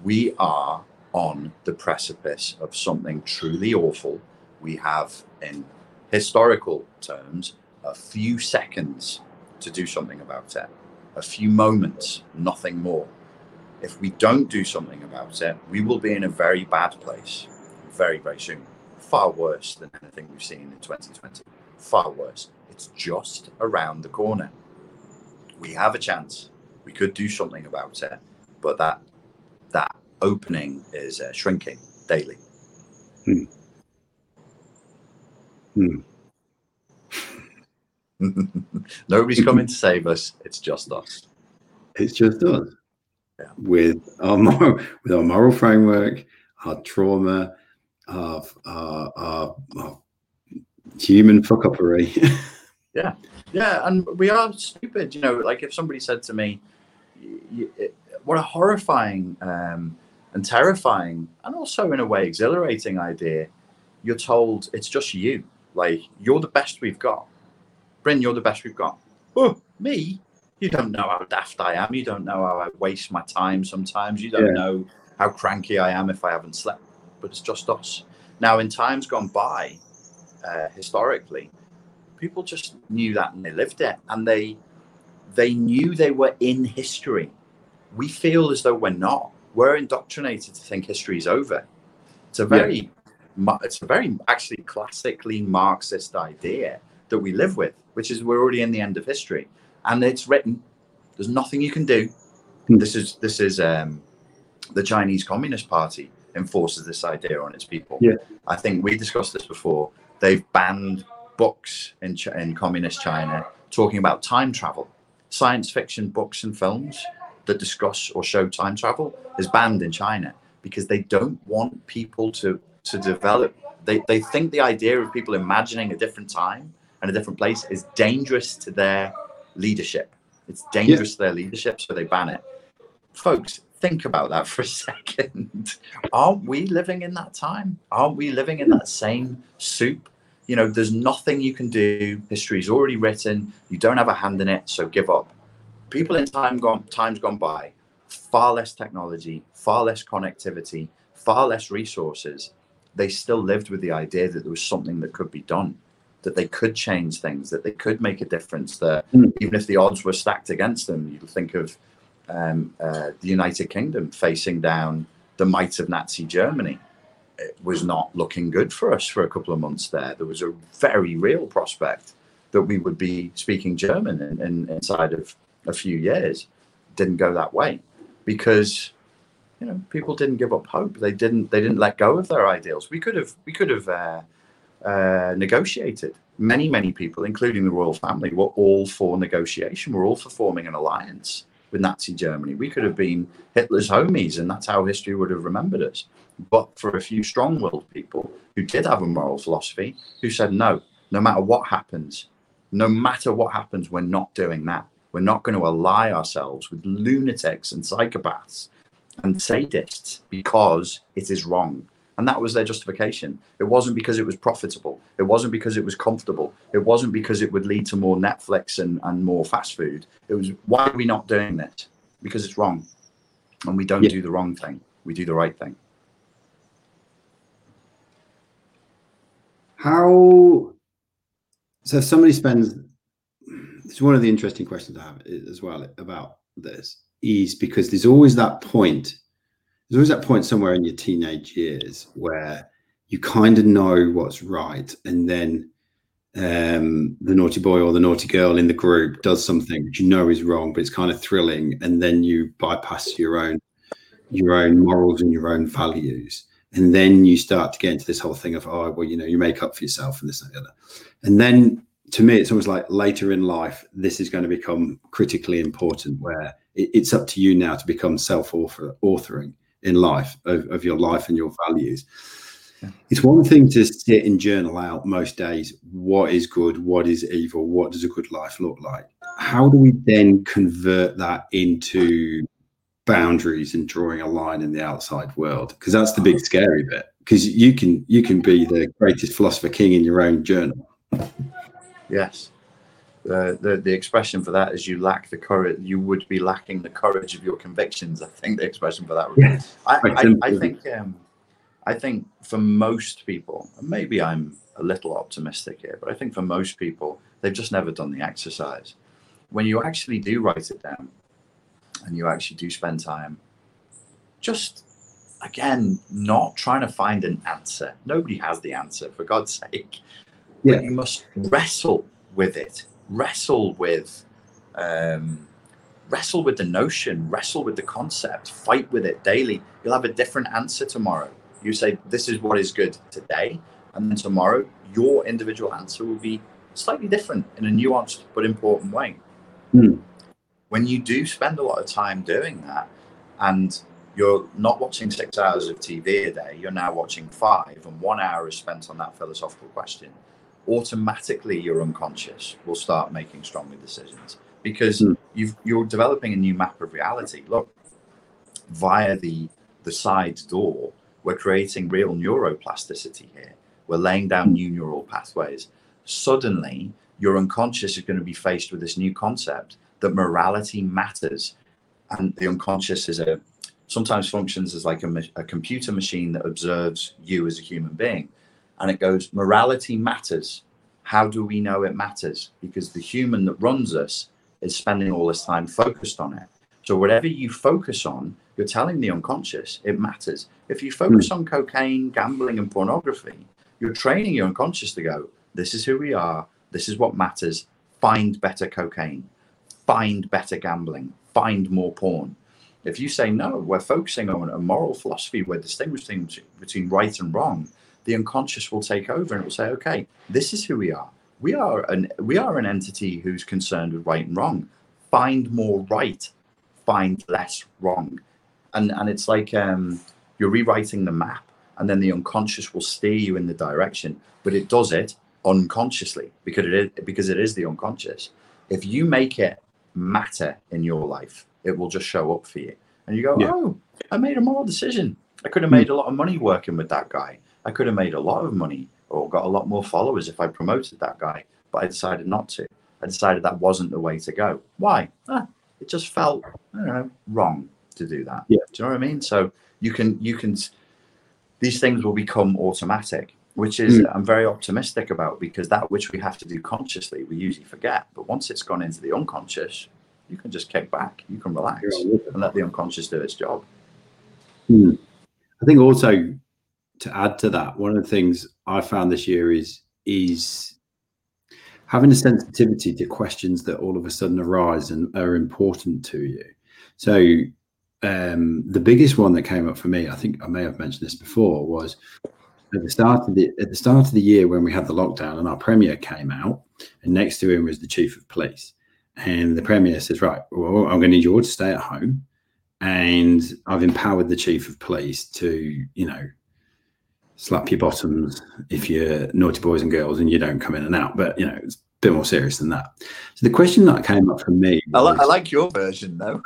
We are on the precipice of something truly awful. We have, in historical terms, a few seconds to do something about it, a few moments, nothing more. If we don't do something about it, we will be in a very bad place very, very soon. Far worse than anything we've seen in twenty twenty. Far worse. It's just around the corner. We have a chance. We could do something about it, but that that opening is uh, shrinking daily. Hmm. Hmm. Nobody's coming to save us. It's just us. It's just us. Yeah. With our moral, with our moral framework, our trauma, our our, our, our human fuckery. Yeah, yeah, and we are stupid. You know, like if somebody said to me, "What a horrifying um, and terrifying, and also in a way exhilarating idea," you're told it's just you. Like, you're the best we've got. Bryn, you're the best we've got. Oh, me? You don't know how daft I am. You don't know how I waste my time sometimes. You don't yeah. know how cranky I am if I haven't slept. But it's just us. Now, in times gone by, uh, historically, people just knew that and they lived it. And they they knew they were in history. We feel as though we're not. We're indoctrinated to think history's over. It's a very, yeah. it's a very actually classically Marxist idea that we live with, which is we're already in the end of history, and it's written. There's nothing you can do. Mm. This is this is um, the Chinese Communist Party enforces this idea on its people. Yeah. I think we discussed this before. They've banned books in Ch- in communist China talking about time travel. Science fiction books and films that discuss or show time travel is banned in China because they don't want people to to develop. They they think the idea of people imagining a different time and a different place is dangerous to their leadership. It's dangerous yeah. to their leadership, so they ban it. Folks, think about that for a second. Aren't we living in that time? Aren't we living in that same soup? You know, there's nothing you can do. History's already written. You don't have a hand in it, so give up. People in time gone, times gone by, far less technology, far less connectivity, far less resources. They still lived with the idea that there was something that could be done, that they could change things, that they could make a difference, that mm. even if the odds were stacked against them, you think of um, uh, the United Kingdom facing down the might of Nazi Germany. It was not looking good for us for a couple of months there. There was a very real prospect that we would be speaking German in, in, inside of a few years. Didn't go that way because, you know, people didn't give up hope. They didn't, they didn't let go of their ideals. We could have, we could have, uh, Uh, negotiated. Many, many people, including the royal family, were all for negotiation. We're all for forming an alliance with Nazi Germany. We could have been Hitler's homies, and that's how history would have remembered us. But for a few strong-willed people who did have a moral philosophy, who said, no, no matter what happens, no matter what happens, we're not doing that. We're not going to ally ourselves with lunatics and psychopaths and sadists because it is wrong. And that was their justification. It wasn't because it was profitable. It wasn't because it was comfortable. It wasn't because it would lead to more Netflix and, and more fast food. It was, why are we not doing this? Because it's wrong. And we don't yeah. do the wrong thing. We do the right thing. How, so if somebody spends, it's one of the interesting questions I have as well about this, is because there's always that point There's always that point somewhere in your teenage years where you kind of know what's right, and then um, the naughty boy or the naughty girl in the group does something which you know is wrong, but it's kind of thrilling, and then you bypass your own your own morals and your own values, and then you start to get into this whole thing of, oh, well, you know, you make up for yourself and this and the other, and then to me, it's almost like later in life, this is going to become critically important, where it, it's up to you now to become self-author, authoring in life of, of your life and your values. Yeah. It's one thing to sit and journal out most days, what is good, what is evil, what does a good life look like? How do we then convert that into boundaries and drawing a line in the outside world? Because that's the big scary bit, because you can you can be the greatest philosopher king in your own journal. Yes. Uh, the the expression for that is you lack the courage. You would be lacking the courage of your convictions. I think the expression for that would be. Yes, I, I, I think um, I think for most people, and maybe I'm a little optimistic here, but I think for most people, they've just never done the exercise. When you actually do write it down and you actually do spend time, just, again, not trying to find an answer. Nobody has the answer, for God's sake. Yeah. But you must wrestle with it. Wrestle with, um, wrestle with the notion, wrestle with the concept, fight with it daily. You'll have a different answer tomorrow. You say, this is what is good today. And then tomorrow, your individual answer will be slightly different in a nuanced but important way. Mm. When you do spend a lot of time doing that, and you're not watching six hours of T V a day, you're now watching five, and one hour is spent on that philosophical question, automatically your unconscious will start making stronger decisions, because mm. you've, you're developing a new map of reality. Look, via the, the side door, we're creating real neuroplasticity here. We're laying down new neural pathways. Suddenly, your unconscious is going to be faced with this new concept that morality matters. And the unconscious is a sometimes functions as like a, a computer machine that observes you as a human being. And it goes, morality matters. How do we know it matters? Because the human that runs us is spending all this time focused on it. So whatever you focus on, you're telling the unconscious it matters. If you focus on cocaine, gambling, and pornography, you're training your unconscious to go, this is who we are. This is what matters. Find better cocaine. Find better gambling. Find more porn. If you say, no, we're focusing on a moral philosophy, we're distinguishing between right and wrong, the unconscious will take over and it will say, okay, this is who we are. We are an we are an entity who's concerned with right and wrong. Find more right. Find less wrong. And and it's like um, you're rewriting the map, and then the unconscious will steer you in the direction. But it does it unconsciously, because it is, because it is the unconscious. If you make it matter in your life, it will just show up for you. And you go, yeah. oh, I made a moral decision. I could have made a lot of money working with that guy. I could have made a lot of money or got a lot more followers if I promoted that guy, but I decided not to. I decided that wasn't the way to go. Why? Ah, it just felt, I don't know, wrong to do that. Yeah. Do you know what I mean? So you can, you can, these things will become automatic, which is mm. I'm very optimistic about, because that which we have to do consciously, we usually forget. But once it's gone into the unconscious, you can just kick back, you can relax and let the unconscious do its job. Mm. I think also, to add to that, one of the things I found this year is is having a sensitivity to questions that all of a sudden arise and are important to you. So um, the biggest one that came up for me, I think I may have mentioned this before, was at the start of the at the start of the year when we had the lockdown, and our premier came out, and next to him was the chief of police, and the premier says, "Right, well, I'm going to need you all to stay at home," and I've empowered the chief of police to, you know, slap your bottoms if you're naughty boys and girls and you don't come in and out. But, you know, it's a bit more serious than that. So the question that came up from me... I, was, li- I like your version, though.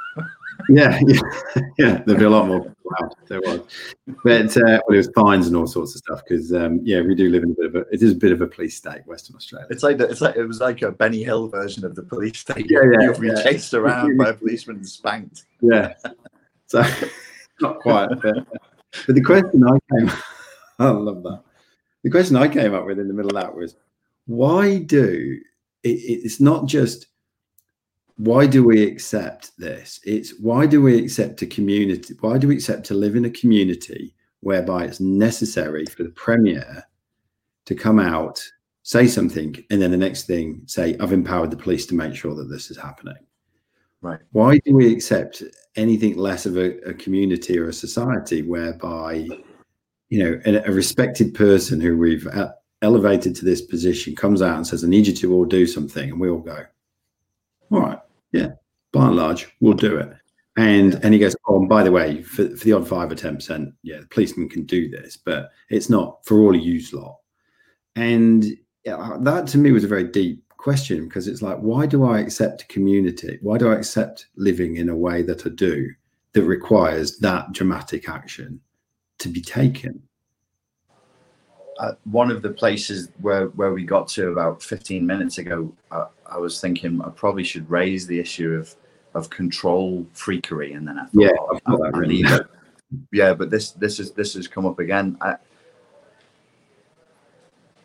yeah, yeah, yeah. There'd be a lot more. Wow, there was. But uh, well, it was fines and all sorts of stuff because, um, yeah, we do live in a bit of a... It is a bit of a police state, Western Australia. It's like the, it's like it was like a Benny Hill version of the police state. Yeah, yeah. You've been yeah. chased around by a policeman and spanked. Yeah. So, not quite. But, but the question I came... I love that. The question I came up with in the middle of that was, why do it, it's not just why do we accept this? It's why do we accept a community? Why do we accept to live in a community whereby it's necessary for the premier to come out, say something, and then the next thing say, I've empowered the police to make sure that this is happening. Right. Why do we accept anything less of a, a community or a society whereby, you know, a, a respected person who we've elevated to this position, comes out and says, I need you to all do something. And we all go, all right, yeah, by and large, we'll do it. And and he goes, oh, and by the way, for, for the odd five or ten percent, yeah, the policeman can do this, but it's not for all of you lot. And that to me was a very deep question, because it's like, why do I accept community? Why do I accept living in a way that I do that requires that dramatic action to be taken? Uh, one of the places where, where we got to about fifteen minutes ago, uh, I was thinking I probably should raise the issue of of control freakery, and then I thought, yeah, oh, I that really. It. yeah, but this this is this has come up again. I,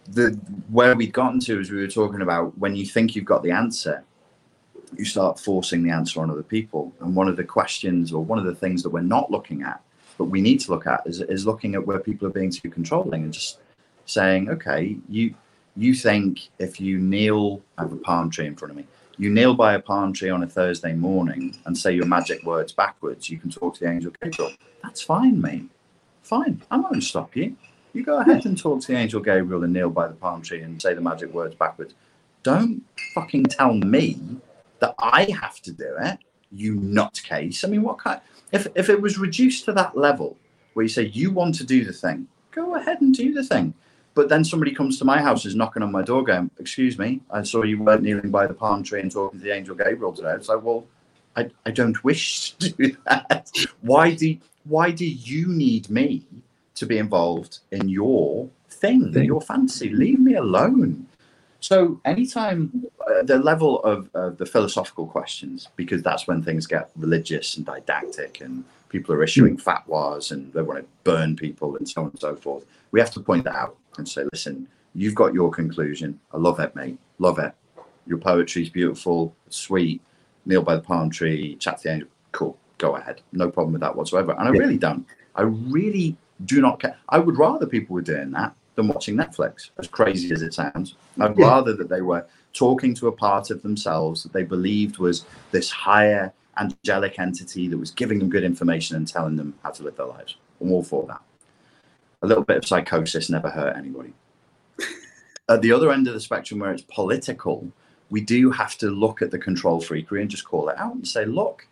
the where we'd gotten to is we were talking about when you think you've got the answer, you start forcing the answer on other people. And one of the questions, or one of the things that we're not looking at, but we need to look at, is is looking at where people are being too controlling and just saying, okay, you you think if you kneel, I have a palm tree in front of me. You kneel by a palm tree on a Thursday morning and say your magic words backwards, you can talk to the angel Gabriel. That's fine, mate. Fine. I'm not going to stop you. You go ahead and talk to the angel Gabriel and kneel by the palm tree and say the magic words backwards. Don't fucking tell me that I have to do it, you nutcase. I mean, what kind? If if it was reduced to that level where you say you want to do the thing, go ahead and do the thing. But then somebody comes to my house, is knocking on my door going, excuse me, I saw you weren't kneeling by the palm tree and talking to the angel Gabriel today. It's like, well, I, I don't wish to do that. Why do, why do you need me to be involved in your thing, thing. your fantasy? Leave me alone. So anytime uh, the level of uh, the philosophical questions, because that's when things get religious and didactic and people are issuing fatwas and they want to burn people and so on and so forth. We have to point that out and say, listen, you've got your conclusion. I love it, mate. Love it. Your poetry's beautiful, sweet. Kneel by the palm tree, chat to the angel. Cool. Go ahead. No problem with that whatsoever. And I yeah. really don't. I really do not care. I would rather people were doing that than watching Netflix, as crazy as it sounds. I'd yeah. rather that they were talking to a part of themselves that they believed was this higher angelic entity that was giving them good information and telling them how to live their lives. I'm all for that. A little bit of psychosis never hurt anybody. At the other end of the spectrum where it's political, we do have to look at the control freakery and just call it out and say, look,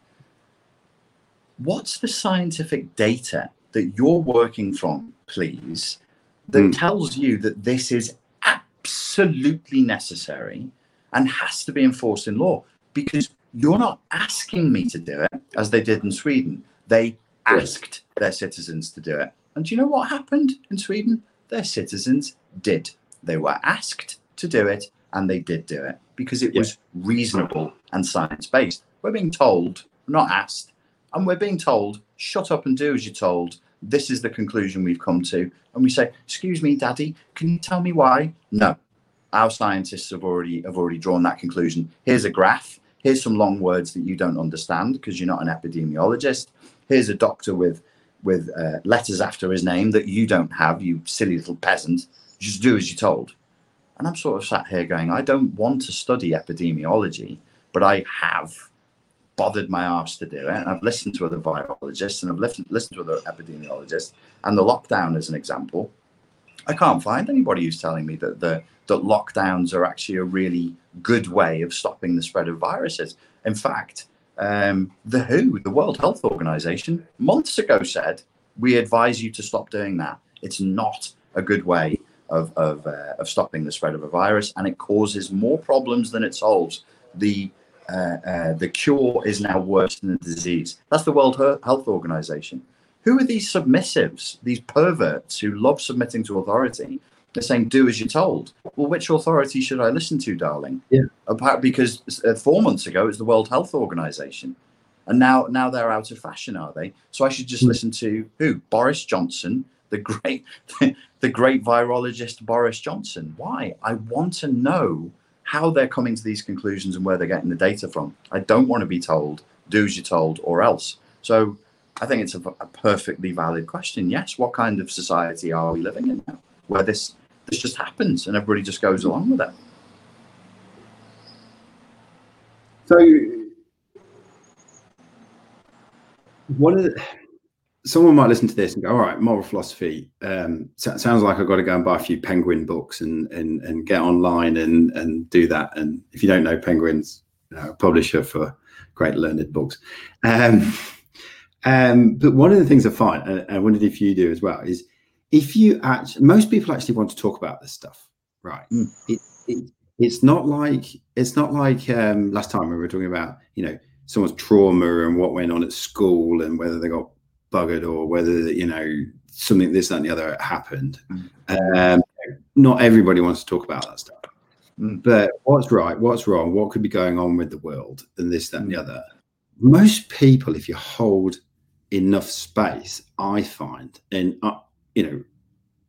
what's the scientific data that you're working from, please, that mm. tells you that this is absolutely necessary and has to be enforced in law? Because you're not asking me to do it, as they did in Sweden. They asked their citizens to do it. And do you know what happened in Sweden? Their citizens did. They were asked to do it, and they did do it, because it yeah. was reasonable and science-based. We're being told, not asked, and we're being told, shut up and do as you're told. This is the conclusion we've come to. And we say, excuse me, Daddy, can you tell me why? No, our scientists have already have already drawn that conclusion. Here's a graph. Here's some long words that you don't understand because you're not an epidemiologist. Here's a doctor with with uh, letters after his name that you don't have, you silly little peasant. Just do as you're told. And I'm sort of sat here going, I don't want to study epidemiology, but I have bothered my arse to do it. And I've listened to other virologists and I've listened, listened to other epidemiologists. And the lockdown as an example, I can't find anybody who's telling me that the that lockdowns are actually a really good way of stopping the spread of viruses. In fact, um, the W H O, the World Health Organization, months ago said, we advise you to stop doing that. It's not a good way of of, uh, of stopping the spread of a virus, and it causes more problems than it solves. The uh, uh, the cure is now worse than the disease. That's the World Health Organization. Who are these submissives, these perverts who love submitting to authority? They're saying, do as you're told. Well, which authority should I listen to, darling? Yeah. About, because uh, four months ago, it was the World Health Organization. And now now they're out of fashion, are they? So I should just mm-hmm. listen to who? Boris Johnson, the great the great virologist Boris Johnson. Why? I want to know how they're coming to these conclusions and where they're getting the data from. I don't want to be told, do as you're told or else. So I think it's a, a perfectly valid question. Yes, what kind of society are we living in now, where this this just happens and everybody just goes along with it? So one of the, someone might listen to this and go, all right, moral philosophy, um, so sounds like I've got to go and buy a few Penguin books and and and get online and, and do that. And if you don't know, Penguin's, you know, a publisher for great learned books. Um, um, but one of the things I find, and I wondered if you do as well, is if you actually, most people actually want to talk about this stuff, right? Mm. It, it, it's not like, it's not like um, last time we were talking about, you know, someone's trauma and what went on at school and whether they got buggered or whether, you know, something this, that, and the other happened. Um, not everybody wants to talk about that stuff. Mm. But what's right, what's wrong, what could be going on with the world and this, that, and the other. Most people, if you hold enough space, I find, and, uh, you know,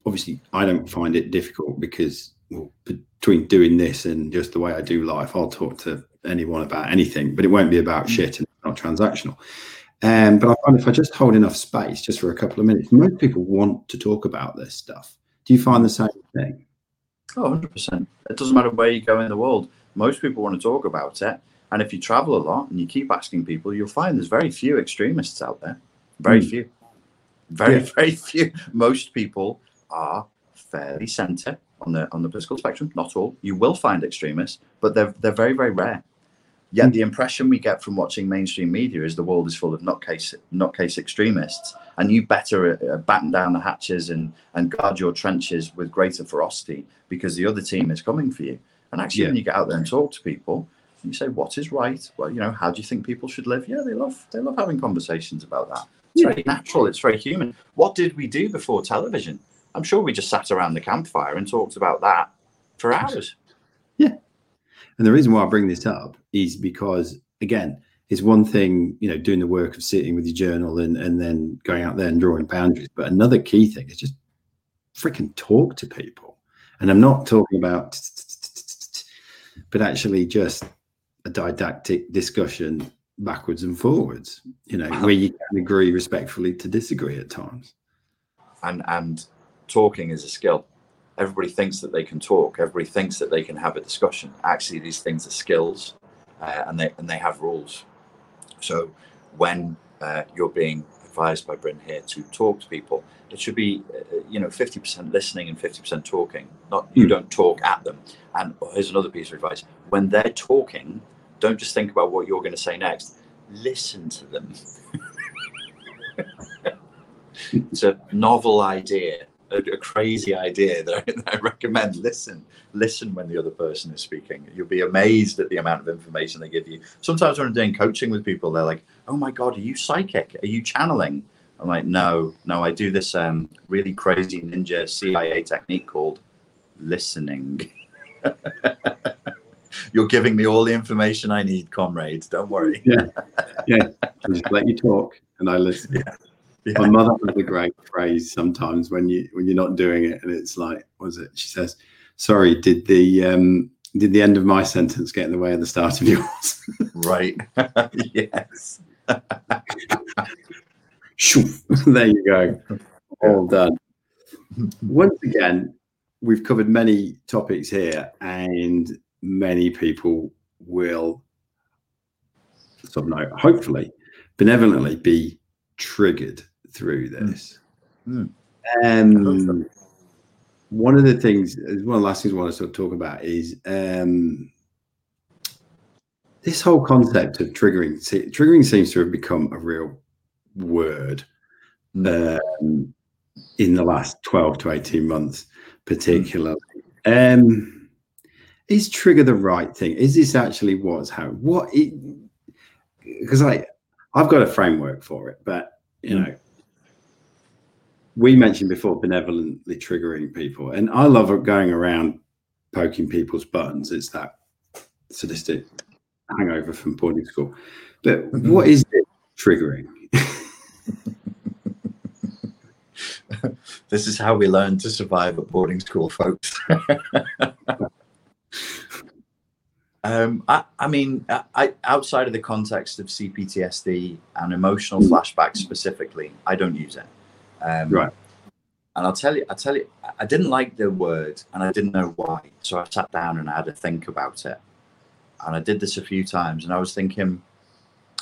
obviously I don't find it difficult because, well, between doing this and just the way I do life, I'll talk to anyone about anything, but it won't be about shit and not transactional. Um, but I find if I just hold enough space just for a couple of minutes, most people want to talk about this stuff. Do you find the same thing? Oh, one hundred percent. It doesn't matter where you go in the world. Most people want to talk about it. And if you travel a lot and you keep asking people, you'll find there's very few extremists out there. Very mm. few. Very, yeah. very few. Most people are fairly centre on the on the political spectrum. Not all. You will find extremists, but they're they're very, very rare. Yet the impression we get from watching mainstream media is the world is full of nutcase, nutcase extremists, and you better uh, batten down the hatches and, and guard your trenches with greater ferocity because the other team is coming for you. And actually, yeah. when you get out there and talk to people, you say, what is right? Well, you know, how do you think people should live? Yeah, they love they love having conversations about that. It's yeah. very natural. It's very human. What did we do before television? I'm sure we just sat around the campfire and talked about that for hours. Yeah. And the reason why I bring this up is because, again, it's one thing, you know, doing the work of sitting with your journal and, and then going out there and drawing boundaries. But another key thing is just freaking talk to people. And I'm not talking about, but actually just a didactic discussion backwards and forwards, you know, where you can agree respectfully to disagree at times. And and talking is a skill. Everybody thinks that they can talk. Everybody thinks that they can have a discussion. Actually, these things are skills, uh, and they and they have rules. So when uh, you're being advised by Bryn here to talk to people, it should be, uh, you know, fifty percent listening and fifty percent talking. Not you mm. don't talk at them. And oh, here's another piece of advice. When they're talking, don't just think about what you're going to say next. Listen to them. It's a novel idea. A, a crazy idea that I, that I recommend. Listen, listen when the other person is speaking. You'll be amazed at the amount of information they give you. Sometimes when I'm doing coaching with people, they're like, "Oh my God, are you psychic? Are you channeling?" I'm like, "No, no, I do this um, really crazy ninja C I A technique called listening." You're giving me all the information I need, comrades. Don't worry. yeah, yeah. I'll just let you talk, and I listen. Yeah. Yeah. My mother has a great phrase sometimes when you when you're not doing it, and it's like, what was it? She says, "Sorry, did the um, did the end of my sentence get in the way of the start of yours?" Right. Yes. There you go. All done. Once again, we've covered many topics here, and many people will, sort of, no, hopefully, benevolently be triggered through this. Mm. Um, one of the things, one of the last things I want to sort of talk about is um, this whole concept of triggering. Triggering seems to have become a real word um, in the last twelve to eighteen months, particularly. Mm. Um, is trigger the right thing? Is this actually what's happening? What it, because I, I've got a framework for it, but, you know, we mentioned before benevolently triggering people, and I love going around poking people's buttons. It's that sadistic hangover from boarding school. But what is it triggering? This is how we learn to survive at boarding school, folks. Um, I, I mean, I, outside of the context of C P T S D and emotional flashbacks specifically, I don't use it. Um, right. And I'll tell you, I tell you, I didn't like the word, and I didn't know why. So I sat down and I had to think about it. And I did this a few times, and I was thinking,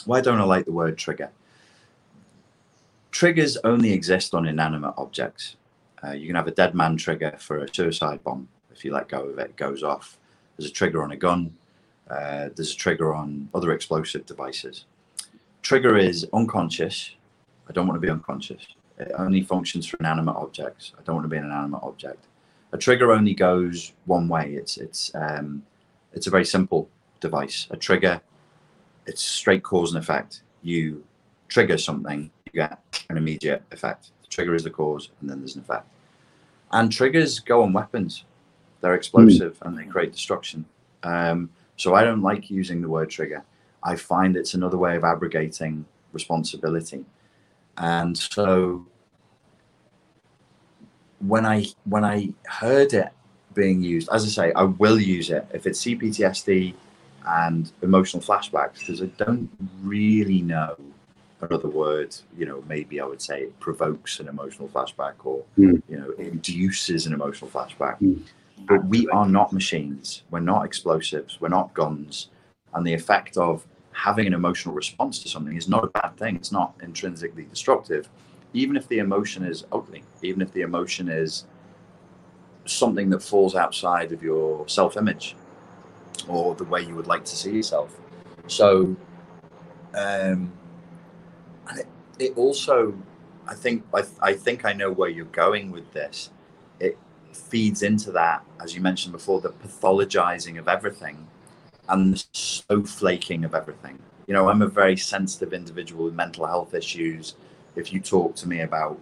why don't I like the word trigger? Triggers only exist on inanimate objects. Uh, you can have a dead man trigger for a suicide bomb. If you let go of it, it goes off. There's a trigger on a gun. Uh, there's a trigger on other explosive devices. Trigger is unconscious. I don't want to be unconscious. It only functions for inanimate objects. I don't want to be an inanimate object. A trigger only goes one way. It's it's um, it's a very simple device. A trigger, it's straight cause and effect. You trigger something, you get an immediate effect. The trigger is the cause, and then there's an effect. And triggers go on weapons. They're explosive, mm. and they create destruction. Um, so I don't like using the word trigger. I find it's another way of abrogating responsibility. And so when I when I heard it being used, as I say, I will use it if it's C P T S D and emotional flashbacks, because I don't really know another word. You know, maybe I would say it provokes an emotional flashback, or mm. you know, induces an emotional flashback. Mm. But we are not machines. We're not explosives. We're not guns. And the effect of having an emotional response to something is not a bad thing. It's not intrinsically destructive. Even if the emotion is ugly, even if the emotion is something that falls outside of your self-image or the way you would like to see yourself. So, um, and it, it also, I think, I, I think I know where you're going with this. It feeds into that, as you mentioned before, the pathologizing of everything and the snowflaking of everything. You know, I'm a very sensitive individual with mental health issues. If you talk to me about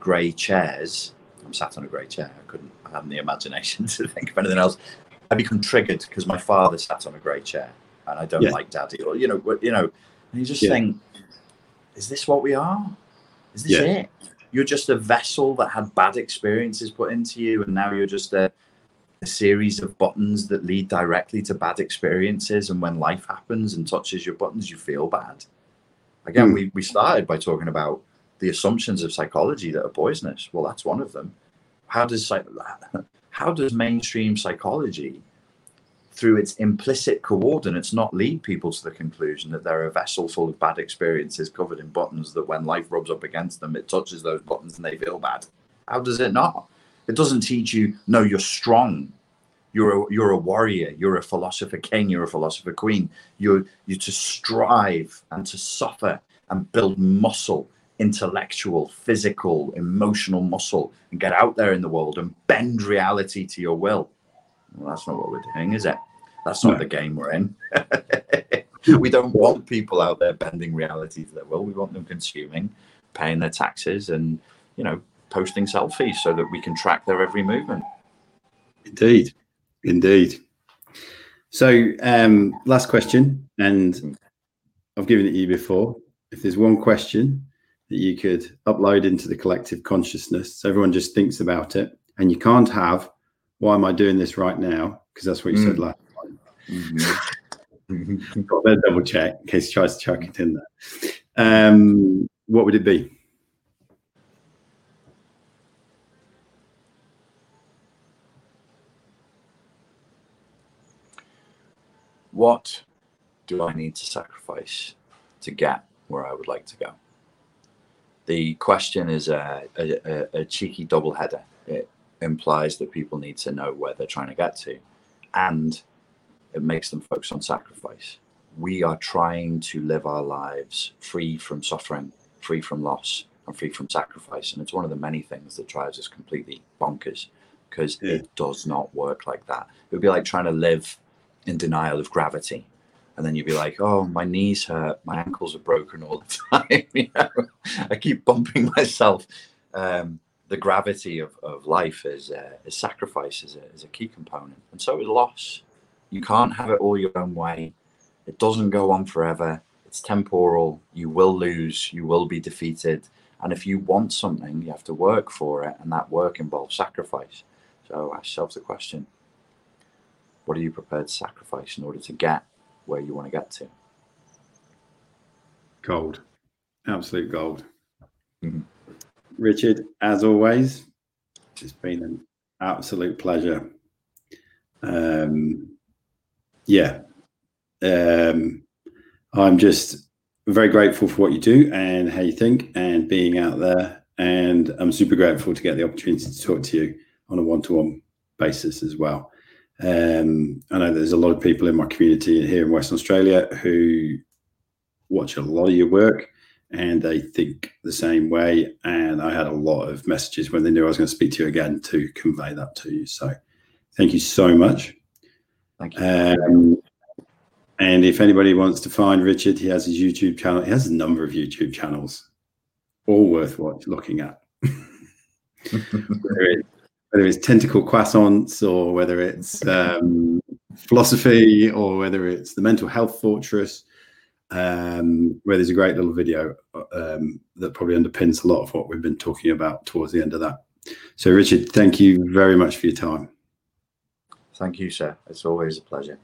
grey chairs, I'm sat on a grey chair. I couldn't, I hadn't the imagination to think of anything else. I become triggered because my father sat on a grey chair and I don't yeah. like daddy, or, you know, you know, and you just yeah. think, is this what we are? Is this yeah. it? You're just a vessel that had bad experiences put into you. And now you're just a, a series of buttons that lead directly to bad experiences. And when life happens and touches your buttons, you feel bad. Again, we, we started by talking about the assumptions of psychology that are poisonous. Well, that's one of them. How does how does mainstream psychology, through its implicit coordinates, not lead people to the conclusion that they're a vessel full of bad experiences covered in buttons that when life rubs up against them, it touches those buttons and they feel bad? How does it not? It doesn't teach you, no, you're strong. You're a, you're a warrior, you're a philosopher king, you're a philosopher queen. You're, you're to strive and to suffer and build muscle, intellectual, physical, emotional muscle, and get out there in the world and bend reality to your will. Well, that's not what we're doing, is it? That's not no. the game we're in. We don't want people out there bending reality to their will. We want them consuming, paying their taxes and, you know, posting selfies so that we can track their every movement. Indeed. Indeed. So um, last question, and I've given it to you before. If there's one question that you could upload into the collective consciousness, so everyone just thinks about it, and you can't have, why am I doing this right now? Because that's what you mm. said last time. Mm-hmm. Got to double check in case he tries to chuck it in there. Um, what would it be? What do I need to sacrifice to get where I would like to go? The question is a, a, a cheeky double header. It implies that people need to know where they're trying to get to, and it makes them focus on sacrifice. We are trying to live our lives free from suffering, free from loss, and free from sacrifice. And it's one of the many things that drives us completely bonkers, because yeah. it does not work like that. It would be like trying to live in denial of gravity, and then you'd be like, oh, my knees hurt, my ankles are broken all the time. You know, I keep bumping myself. Um the gravity of, of life is uh, is sacrifice is a, is a key component, and so is loss. You can't have it all your own way. It doesn't go on forever. It's temporal. You will lose, you will be defeated, and if you want something, you have to work for it, and that work involves sacrifice. So ask yourself the question, what are you prepared to sacrifice in order to get where you want to get to? Gold. Absolute gold. Mm-hmm. Richard, as always, it's been an absolute pleasure. Um, yeah. Um, I'm just We're very grateful for what you do and how you think and being out there. And I'm super grateful to get the opportunity to talk to you on a one-to-one basis as well. Um, I know there's a lot of people in my community here in Western Australia who watch a lot of your work and they think the same way. And I had a lot of messages when they knew I was going to speak to you again to convey that to you. So thank you so much. Thank you. Um, and if anybody wants to find Richard, he has his YouTube channel. He has a number of YouTube channels, all worth watch, looking at. There is. Whether it's tentacle croissants or whether it's um, philosophy or whether it's the mental health fortress, um, where there's a great little video um, that probably underpins a lot of what we've been talking about towards the end of that. So, Richard, thank you very much for your time. Thank you, sir. It's always a pleasure.